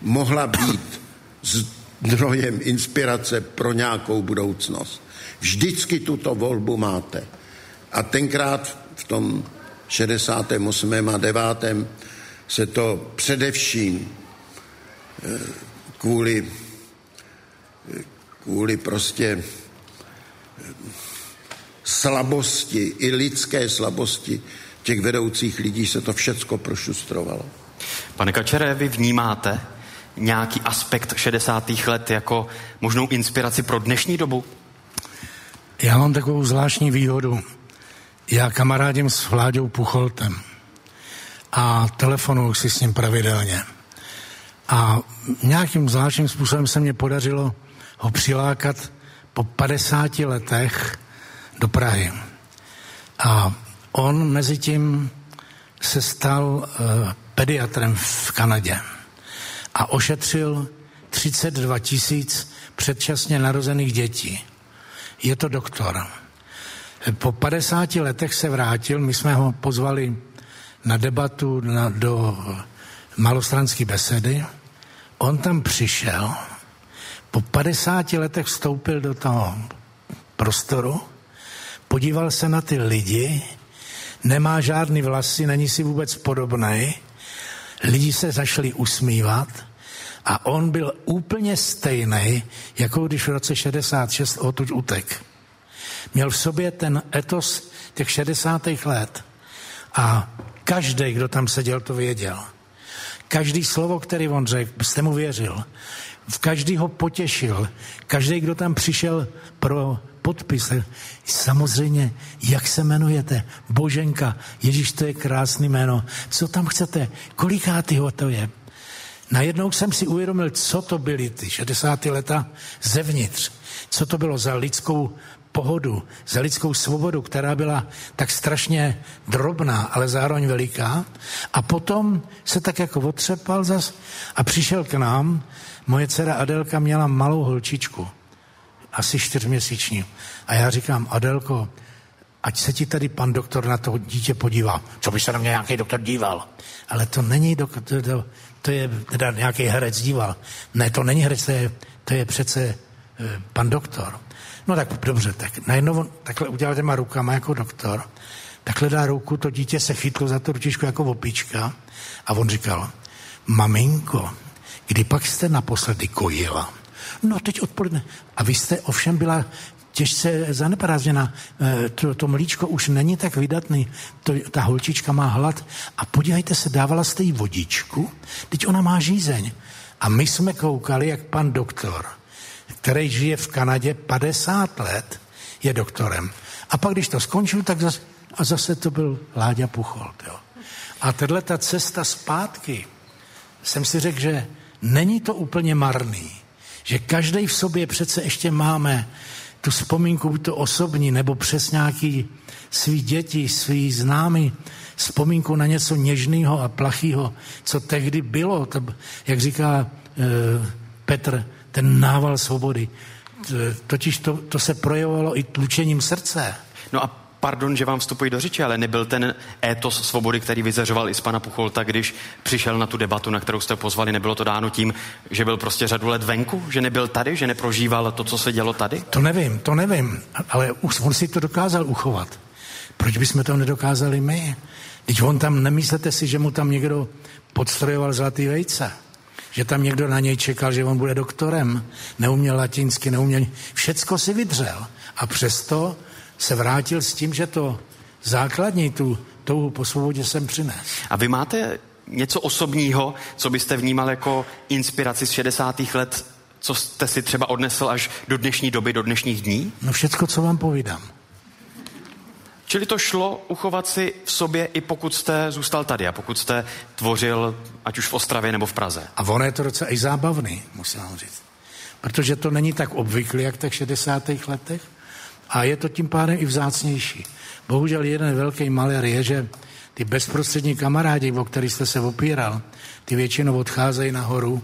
mohla být zdrojem inspirace pro nějakou budoucnost. Vždycky tuto volbu máte. A tenkrát v tom 68. a 9. se to především kvůli prostě slabosti, i lidské slabosti těch vedoucích lidí se to všecko prošustrovalo. Pane Kačere, vy vnímáte nějaký aspekt 60. let jako možnou inspiraci pro dnešní dobu? Já mám takovou zvláštní výhodu. Já kamarádím s Vláďou Pucholtem a telefonuji si s ním pravidelně. A nějakým zvláštním způsobem se mě podařilo ho přilákat po 50 letech do Prahy. A on mezi tím se stal pediatrem v Kanadě a ošetřil 32 000 předčasně narozených dětí. Je to doktor. Po 50 letech se vrátil, my jsme ho pozvali na debatu do Malostranské besedy. on tam přišel, po 50 letech vstoupil do toho prostoru, podíval se na ty lidi, nemá žádný vlasy, není si vůbec podobný, lidi se zašli usmívat a on byl úplně stejný, jako když v roce 66 odtud utek. Měl v sobě ten etos těch 60. let a každý, kdo tam seděl, to věděl. Každý slovo, který on řekl, jste mu věřil. V každý ho potěšil. Každý, kdo tam přišel pro podpis, samozřejmě, jak se jmenujete? Boženka, Ježíš, to je krásný jméno. Co tam chcete? Kolikátýho to je? Najednou jsem si uvědomil, co to byly ty 60. leta zevnitř. Co to bylo za lidskou pohodu, za lidskou svobodu, která byla tak strašně drobná, ale zároveň veliká. A potom se tak jako otřepal zas a přišel k nám. Moje dcera Adelka měla malou holčičku, asi 4měsíční. A já říkám, Adelko, ať se ti tady pan doktor na to dítě podívá. Co by se na mě nějaký doktor díval? Ale to není doktor, to je teda nějaký herec díval. Ne, to není herec, to je přece pan doktor. No tak dobře, tak najednou on takhle udělal těma rukama jako doktor, takhle dá ruku, to dítě se chytlo za tu ručičku jako opička a on říkal, maminko, kdy pak jste naposledy kojila? No teď odpoledne. A vy jste ovšem byla těžce zaneprázdněná, to mlíčko už není tak vydatný, ta holčička má hlad a podívejte se, dávala jste jí vodičku, teď ona má žízeň. A my jsme koukali, jak pan doktor, který žije v Kanadě 50 let, je doktorem. A pak, když to skončil, tak zase to byl Láďa Puchol. Jo. A tato ta cesta zpátky, jsem si řekl, že není to úplně marný, že každý v sobě přece ještě máme tu vzpomínku, buď to osobní, nebo přes nějaký svý děti, svý známý, vzpomínku na něco něžného a plachého, co tehdy bylo, to, jak říká Petr, ten nával svobody. Totiž to se projevovalo i tlučením srdce. No a pardon, že vám vstupuji do řeči, ale nebyl ten étos svobody, který vyzařoval i z pana Pucholta, když přišel na tu debatu, na kterou jste pozvali, nebylo to dáno tím, že byl prostě řadu let venku, že nebyl tady, že neprožíval to, co se dělo tady? To nevím, ale už on si to dokázal uchovat. Proč bychom to nedokázali my? Teď on tam, nemyslete si, že mu tam někdo podstrojoval zlatý vejce? Že tam někdo na něj čekal, že on bude doktorem, neuměl latinsky, všecko si vydřel a přesto se vrátil s tím, že to základní, tu touhu po svobodě jsem přinesl. A vy máte něco osobního, co byste vnímal jako inspiraci z 60. let, co jste si třeba odnesl až do dnešní doby, do dnešních dní? No všecko, co vám povídám. Čili to šlo uchovat si v sobě, i pokud jste zůstal tady a pokud jste tvořil ať už v Ostravě nebo v Praze. A ono je to docela i zábavný, musím vám říct. Protože to není tak obvyklý, jak tak v 60. letech a je to tím pádem i vzácnější. Bohužel jeden velký malér je, že ty bezprostřední kamarádi, o který jste se opíral, ty většinou odcházejí nahoru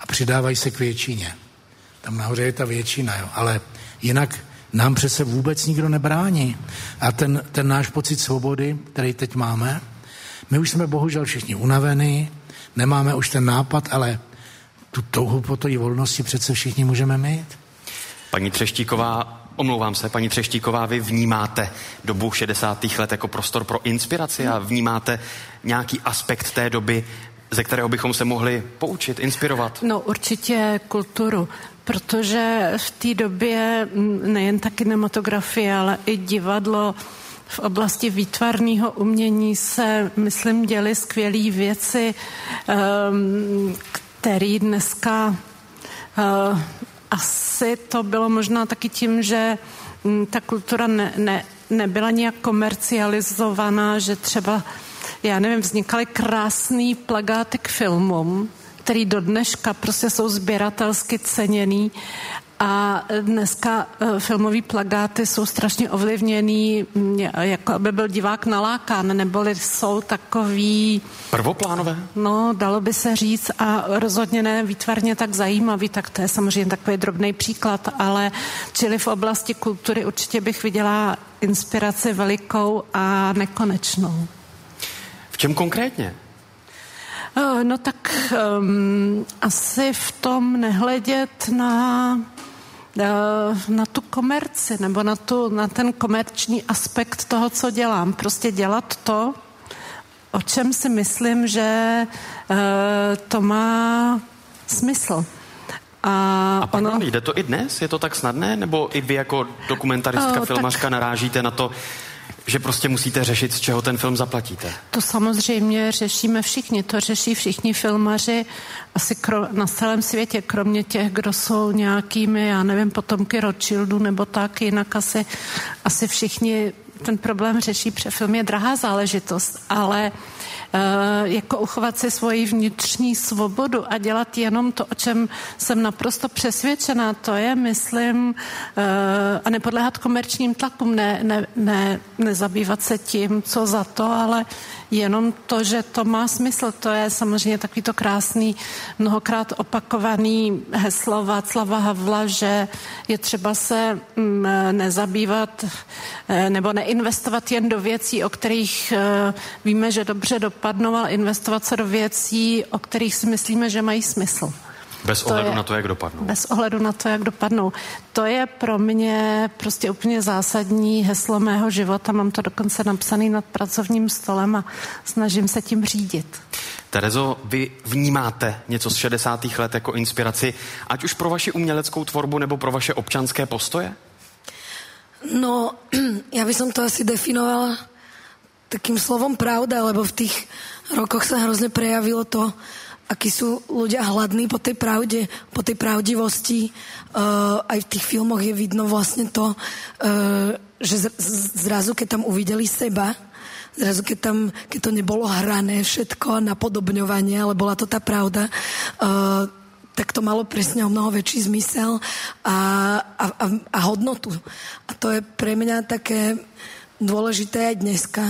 a přidávají se k většině. Tam nahoře je ta většina, jo. Ale jinak nám přece vůbec nikdo nebrání. A ten náš pocit svobody, který teď máme, my už jsme bohužel všichni unavení, nemáme už ten nápad, ale tu touhu po té volnosti přece všichni můžeme mít. Paní Třeštíková, omlouvám se, paní Třeštíková, vy vnímáte dobu 60. let jako prostor pro inspiraci a vnímáte nějaký aspekt té doby, ze kterého bychom se mohli poučit, inspirovat? No určitě kulturu, protože v té době nejen ta kinematografie, ale i divadlo, v oblasti výtvarného umění se, myslím, děly skvělé věci, které dneska asi to bylo možná taky tím, že ta kultura nebyla nějak komercializovaná, že třeba, já nevím, vznikaly krásný plakáty k filmům, který do dneška prostě jsou sběratelsky ceněný a dneska filmové plakáty jsou strašně ovlivněný, jako aby byl divák nalákán, neboli jsou takový... Prvoplánové? No, dalo by se říct a rozhodně ne výtvarně tak zajímavý, tak to je samozřejmě takový drobný příklad, ale čili v oblasti kultury určitě bych viděla inspiraci velikou a nekonečnou. V čem konkrétně? No tak asi v tom nehledět na tu komerci nebo na ten komerční aspekt toho, co dělám. Prostě dělat to, o čem si myslím, že to má smysl. A pardon, jde to i dnes? Je to tak snadné? Nebo i vy jako dokumentaristka, filmařka narážíte na to, že prostě musíte řešit, z čeho ten film zaplatíte? To samozřejmě řešíme všichni. To řeší všichni filmaři asi na celém světě, kromě těch, kdo jsou nějakými, já nevím, potomky Rothschildu nebo tak, jinak asi všichni ten problém řeší, protože film je drahá záležitost, ale jako uchovat si svoji vnitřní svobodu a dělat jenom to, o čem jsem naprosto přesvědčená, to je, myslím, a nepodléhat komerčním tlakům, nezabývat se tím, co za to, ale jenom to, že to má smysl, to je samozřejmě takový to krásný, mnohokrát opakovaný heslo Václava Havla, že je třeba se nezabývat nebo neinvestovat jen do věcí, o kterých víme, že dobře dopadnou, ale investovat se do věcí, o kterých si myslíme, že mají smysl. Bez ohledu na to, jak dopadnou. Bez ohledu na to, jak dopadnou. To je pro mě prostě úplně zásadní heslo mého života. Mám to dokonce napsané nad pracovním stolem a snažím se tím řídit. Terezo, vy vnímáte něco z 60. let jako inspiraci, ať už pro vaši uměleckou tvorbu nebo pro vaše občanské postoje? No, ja by som to asi definovala takým slovom pravda, lebo v tých rokoch sa hrozne prejavilo to, akí sú ľudia hladní po tej pravde, po tej pravdivosti. Aj v tých filmoch je vidno vlastne to, že zrazu, keď tam uvideli seba, zrazu, keď to nebolo hrané všetko napodobňovanie, ale bola to tá pravda, tak to malo presne o mnoho väčší zmysel a hodnotu. A to je pre mňa také dôležité aj dneska.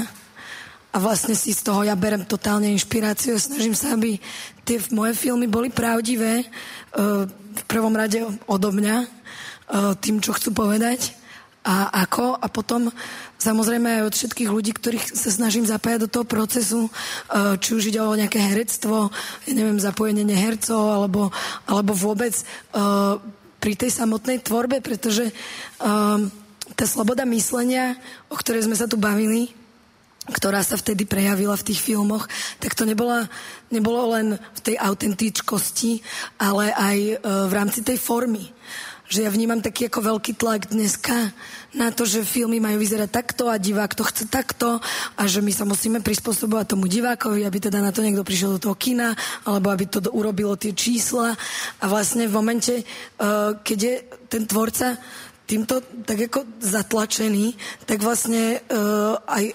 A vlastne si z toho ja berem totálne inšpiráciu. Snažím sa, aby tie moje filmy boli pravdivé. V prvom rade odo mňa, tým, čo chcú povedať a ako. A potom samozrejme aj od všetkých ľudí, ktorých sa snažím zapájať do toho procesu, či už ide o nejaké herectvo, ja neviem, zapojenie hercov, alebo vôbec pri tej samotnej tvorbe, pretože tá sloboda myslenia, o ktorej sme sa tu bavili, ktorá sa vtedy prejavila v tých filmoch, tak to nebolo len v tej autentičkosti, ale aj v rámci tej formy. Že ja vnímam taký ako veľký tlak dneska na to, že filmy majú vyzerať takto a divák to chce takto a že my sa musíme prispôsobovať tomu divákovi, aby teda na to niekto prišiel do toho kina alebo aby to urobilo tie čísla. A vlastne v momente, keď je ten tvorca týmto tak ako zatlačený, tak vlastne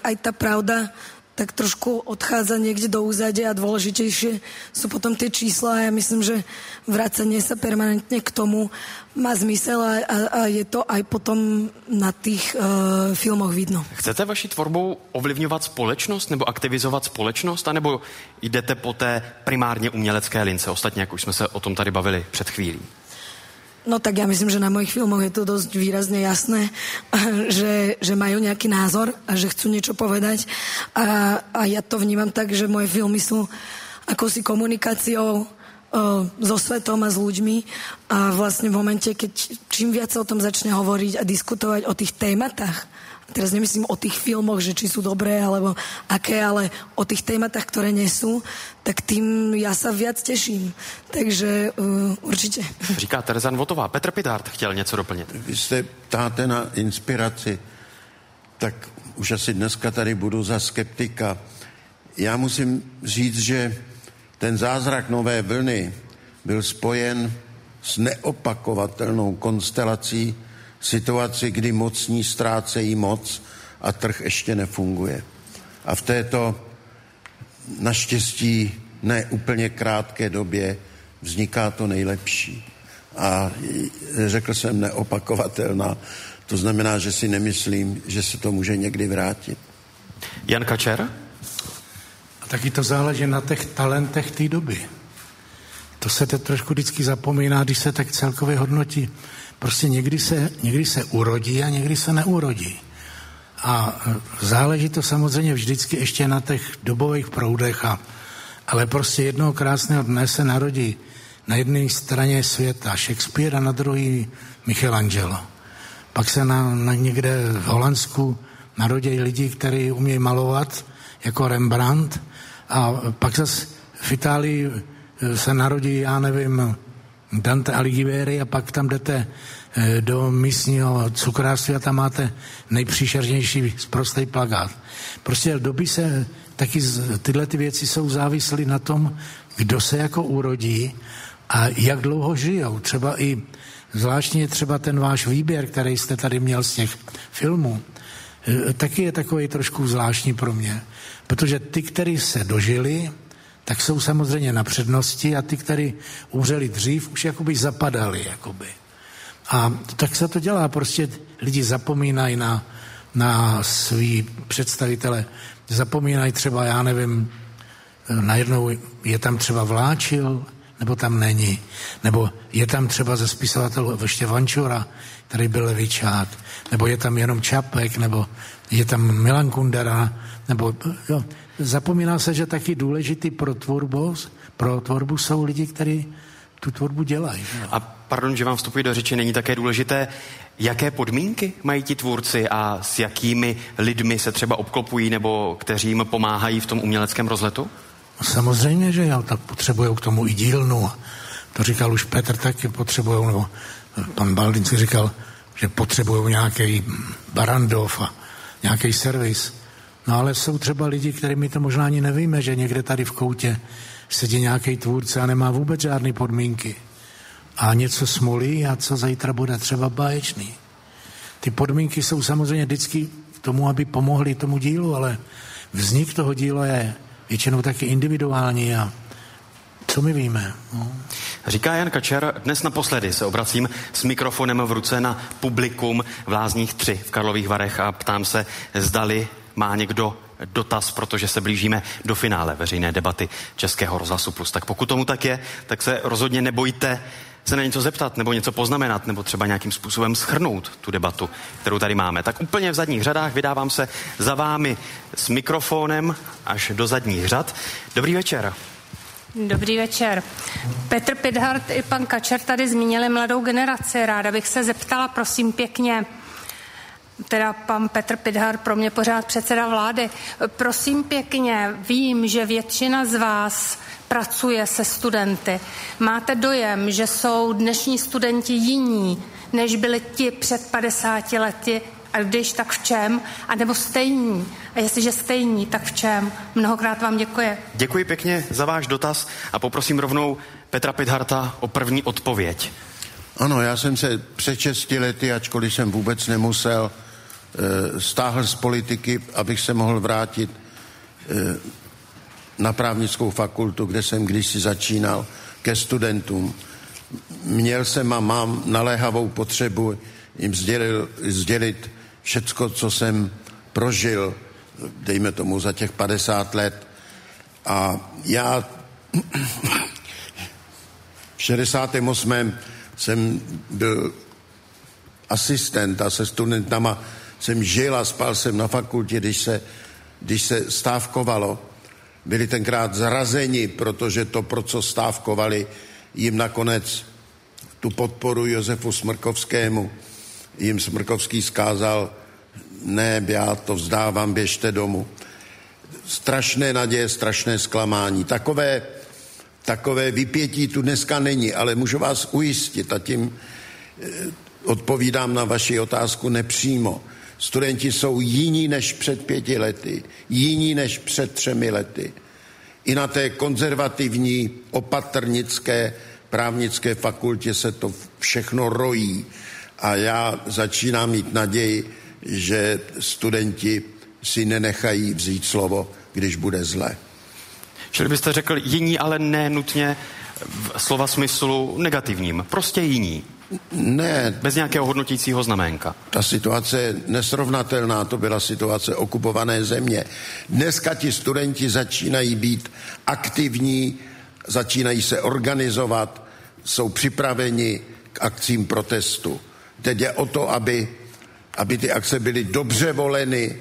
aj tá pravda tak trošku odchádza niekde do úzadia a dôležitejšie sú potom tie čísla a ja myslím, že vracanie sa permanentne k tomu má zmysel a je to aj potom na tých filmoch vidno. Chcete vaší tvorbou ovlivňovat společnost nebo aktivizovat společnost, anebo jdete po té primárně umělecké lince? Ostatně, jak už jsme se o tom tady bavili před chvílí. No tak ja myslím, že na mojich filmoch je to dosť výrazne jasné, že majú nejaký názor a že chcú niečo povedať. A ja to vnímam tak, že moje filmy sú akousi komunikáciou so svetom a s ľuďmi. A vlastne v momente, keď čím viac sa o tom začne hovoriť a diskutovať o tých tématách, teraz nemyslím o tých filmoch, že či sú dobré alebo aké, ale o tých tématách, ktoré nesú, tak tým ja sa viac teším. Takže určitě. Říká Tereza Votová. Petr Pithart chtěl něco doplnit. Vy se ptáte na inspiraci, tak už asi dneska tady budu za skeptika. Já musím říct, že ten zázrak nové vlny byl spojen s neopakovatelnou konstelací situaci, kdy mocní ztrácejí moc a trh ještě nefunguje. A v této naštěstí ne úplně krátké době vzniká to nejlepší. A řekl jsem neopakovatelná. To znamená, že si nemyslím, že se to může někdy vrátit. Jan Kačer? A taky to záleží na těch talentech té doby. To se teď trošku vždycky zapomíná, když se tak celkově hodnotí. Prostě někdy se urodí a někdy se neurodí. A záleží to samozřejmě vždycky ještě na těch dobových proudech a ale prostě jednoho krásného dne se narodí na jedné straně světa Shakespeare a na druhý Michelangelo. Pak se na někde v Holandsku narodí lidi, kteří umějí malovat, jako Rembrandt, a pak zase v Itálii se narodí, já nevím, Dante Alighieri, a pak tam jdete do místního cukrářství a tam máte nejpříšernější sprostý plakát. Prostě doby se taky tyhle ty věci jsou závislí na tom, kdo se jako urodí a jak dlouho žijou. Třeba i zvláštně třeba ten váš výběr, který jste tady měl z těch filmů, taky je takový trošku zvláštní pro mě. Protože ty, kteří se dožili, tak jsou samozřejmě na přednosti a ty, kteří umřeli dřív, už jakoby zapadali. Jakoby. A tak se to dělá, prostě lidi zapomínají na svý představitele, zapomínají třeba, já nevím, najednou je tam třeba Vláčil, nebo tam není, nebo je tam třeba ze spisovatelů ještě Vančura, který byl levičák, nebo je tam jenom Čapek, nebo je tam Milan Kundera, nebo jo. Zapomíná se, že taky důležitý pro tvorbu jsou lidi, kteří tu tvorbu dělají. Jo. A pardon, že vám vstupuji do řeči, není také důležité, jaké podmínky mají ti tvůrci a s jakými lidmi se třeba obklopují nebo kteří jim pomáhají v tom uměleckém rozletu? Samozřejmě, že jo, tak potřebujou k tomu i dílnu. To říkal už Petr, taky potřebujou, nebo pan Baldin si říkal, že potřebujou nějaký Barandov a nějaký servis. No ale jsou třeba lidi, kterými to možná ani nevíme, že někde tady v koutě sedí nějaký tvůrce a nemá vůbec žádné podmínky. A něco smolí a co zítra bude třeba báječný. Ty podmínky jsou samozřejmě vždycky k tomu, aby pomohly tomu dílu, ale vznik toho díla je většinou taky individuální a co my víme. No. Říká Jan Kačer, dnes naposledy se obracím s mikrofonem v ruce na publikum v Lázních 3 v Karlových Varech a ptám se, zdali má někdo dotaz, protože se blížíme do finále veřejné debaty Českého rozhlasu Plus. Tak pokud tomu tak je, tak se rozhodně nebojte se na něco zeptat, nebo něco poznamenat, nebo třeba nějakým způsobem shrnout tu debatu, kterou tady máme. Tak úplně v zadních řadách vydávám se za vámi s mikrofonem až do zadních řad. Dobrý večer. Dobrý večer. Petr Pithart i pan Kačer tady zmínili mladou generaci. Ráda bych se zeptala, prosím pěkně, teda pan Petr Pithart, pro mě pořád předseda vlády. Prosím pěkně, vím, že většina z vás pracuje se studenty. Máte dojem, že jsou dnešní studenti jiní, než byli ti před 50 lety, a když, tak v čem? A nebo stejní? A jestliže stejní, tak v čem? Mnohokrát vám děkuji. Děkuji pěkně za váš dotaz a poprosím rovnou Petra Pitharta o první odpověď. Ano, já jsem se před 6 lety, ačkoliv jsem vůbec nemusel, stáhl z politiky, abych se mohl vrátit na právnickou fakultu, kde jsem kdysi začínal, ke studentům. Měl jsem a mám naléhavou potřebu jim sdělit všecko, co jsem prožil, dejme tomu za těch 50 let. A já v 68. jsem byl asistent a se studentama jsem žil a spal jsem na fakultě, když se stávkovalo. Byli tenkrát zrazeni, protože to, pro co stávkovali, jim nakonec tu podporu Josefu Smrkovskému, jim Smrkovský zkázal, ne, já to vzdávám, běžte domů. Strašné naděje, strašné zklamání. Takové vypětí tu dneska není, ale můžu vás ujistit a tím odpovídám na vaši otázku nepřímo. Studenti jsou jiní než před 5 lety, jiní než před 3 lety. I na té konzervativní, opatrnické, právnické fakultě se to všechno rojí a já začínám mít naději, že studenti si nenechají vzít slovo, když bude zle. Čili byste řekl jiní, ale ne nutně v slova smyslu negativním. Prostě jiní. Ne. Bez nějakého hodnotícího znaménka. Ta situace je nesrovnatelná, to byla situace okupované země. Dneska ti studenti začínají být aktivní, začínají se organizovat, jsou připraveni k akcím protestu. Teď je o to, aby ty akce byly dobře voleny,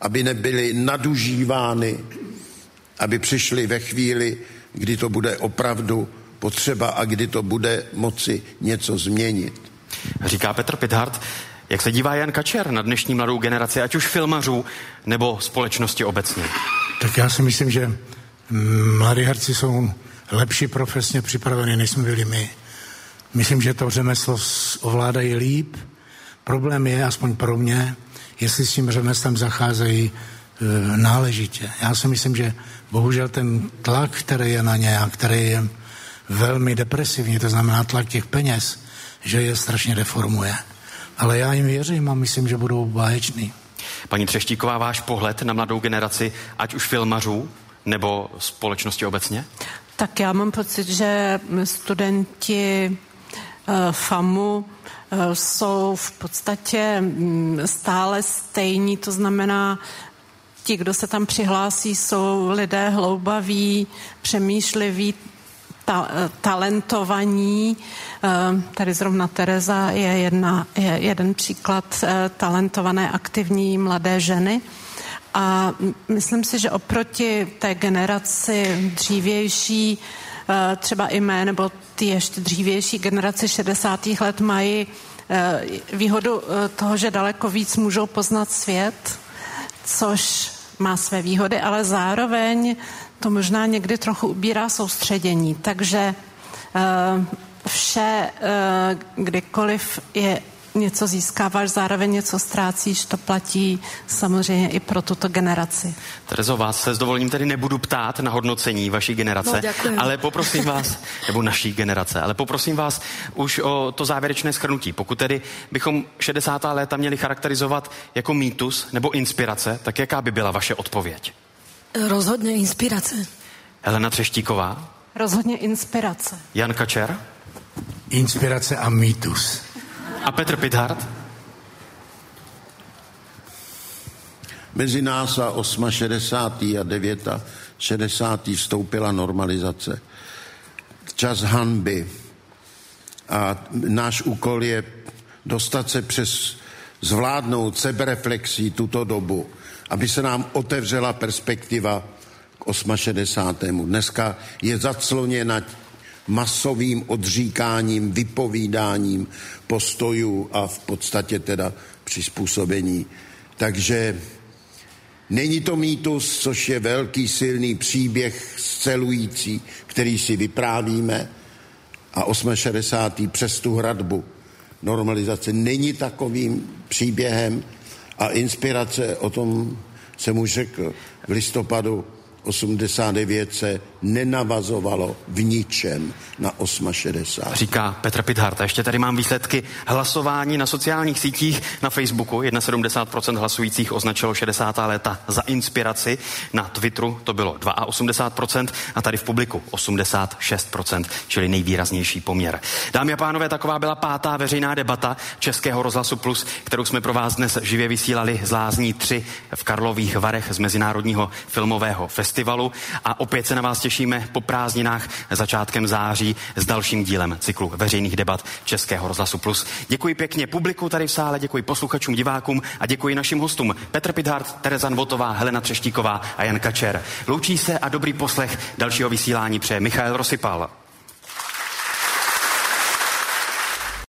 aby nebyly nadužívány, aby přišli ve chvíli, kdy to bude opravdu potřeba a kdy to bude moci něco změnit. Říká Petr Pithart. Jak se dívá Jan Kačer na dnešní mladou generaci, ať už filmařů nebo společnosti obecně? Tak já si myslím, že mladí herci jsou lepší profesně připraveni, než jsme byli my. Myslím, že to řemeslo ovládají líp. Problém je, aspoň pro mě, jestli s tím řemeslem zacházejí náležitě. Já si myslím, že bohužel ten tlak, který je na ně a který je velmi depresivní, to znamená tlak těch peněz, že je strašně deformuje. Ale já jim věřím a myslím, že budou báječný. Paní Třeštíková, váš pohled na mladou generaci, ať už filmařů nebo společnosti obecně? Tak já mám pocit, že studenti FAMU jsou v podstatě stále stejní, to znamená, ti, kdo se tam přihlásí, jsou lidé hloubaví, přemýšliví, talentovaní. Tady zrovna Tereza je jeden příklad talentované aktivní mladé ženy. A myslím si, že oproti té generaci dřívější, třeba i mé, nebo ty ještě dřívější generaci 60. let mají výhodu toho, že daleko víc můžou poznat svět, což má své výhody, ale zároveň to možná někdy trochu ubírá soustředění. Takže vše, kdykoliv je něco získáváš, zároveň něco ztrácíš, to platí samozřejmě i pro tuto generaci. Terezo, vás se s dovolením tedy nebudu ptát na hodnocení vaší generace, no, ale poprosím vás, nebo naší generace, ale poprosím vás už o to závěrečné shrnutí. Pokud tedy bychom 60. léta měli charakterizovat jako mýtus nebo inspirace, tak jaká by byla vaše odpověď? Rozhodně inspirace. Helena Třeštíková? Rozhodně inspirace. Jan Kačer? Inspirace a mýtus. A Petr Pithart? Mezi nás a 68. a 69. vstoupila normalizace. Čas hanby. A náš úkol je dostat se přes zvládnout sebereflexí tuto dobu, aby se nám otevřela perspektiva k 68. Dneska je zacloněna masovým odříkáním, vypovídáním postojů a v podstatě teda přizpůsobení. Takže není to mýtus, což je velký silný příběh scelující, který si vyprávíme, a 68. přes tu hradbu normalizace není takovým příběhem a inspirace, o tom jsem už řekl, v listopadu 89 se nenavazovalo v ničem na 68. Říká Petr Pithart. A ještě tady mám výsledky hlasování na sociálních sítích. Na Facebooku 71% hlasujících označilo 60. léta za inspiraci. Na Twitteru to bylo 82% a tady v publiku 86%, čili nejvýraznější poměr. Dámy a pánové, taková byla 5. veřejná debata Českého rozhlasu Plus, kterou jsme pro vás dnes živě vysílali z Lázní 3 v Karlových Varech z Mezinárodního filmového festivalu a opět se na vás těšíme po prázdninách začátkem září s dalším dílem cyklu veřejných debat Českého rozhlasu Plus. Děkuji pěkně publiku tady v sále, děkuji posluchačům, divákům a děkuji našim hostům Petr Pithart, Tereza Nvotová, Helena Třeštíková a Jan Kačer. Loučí se a dobrý poslech dalšího vysílání přeje Michal Rosypal.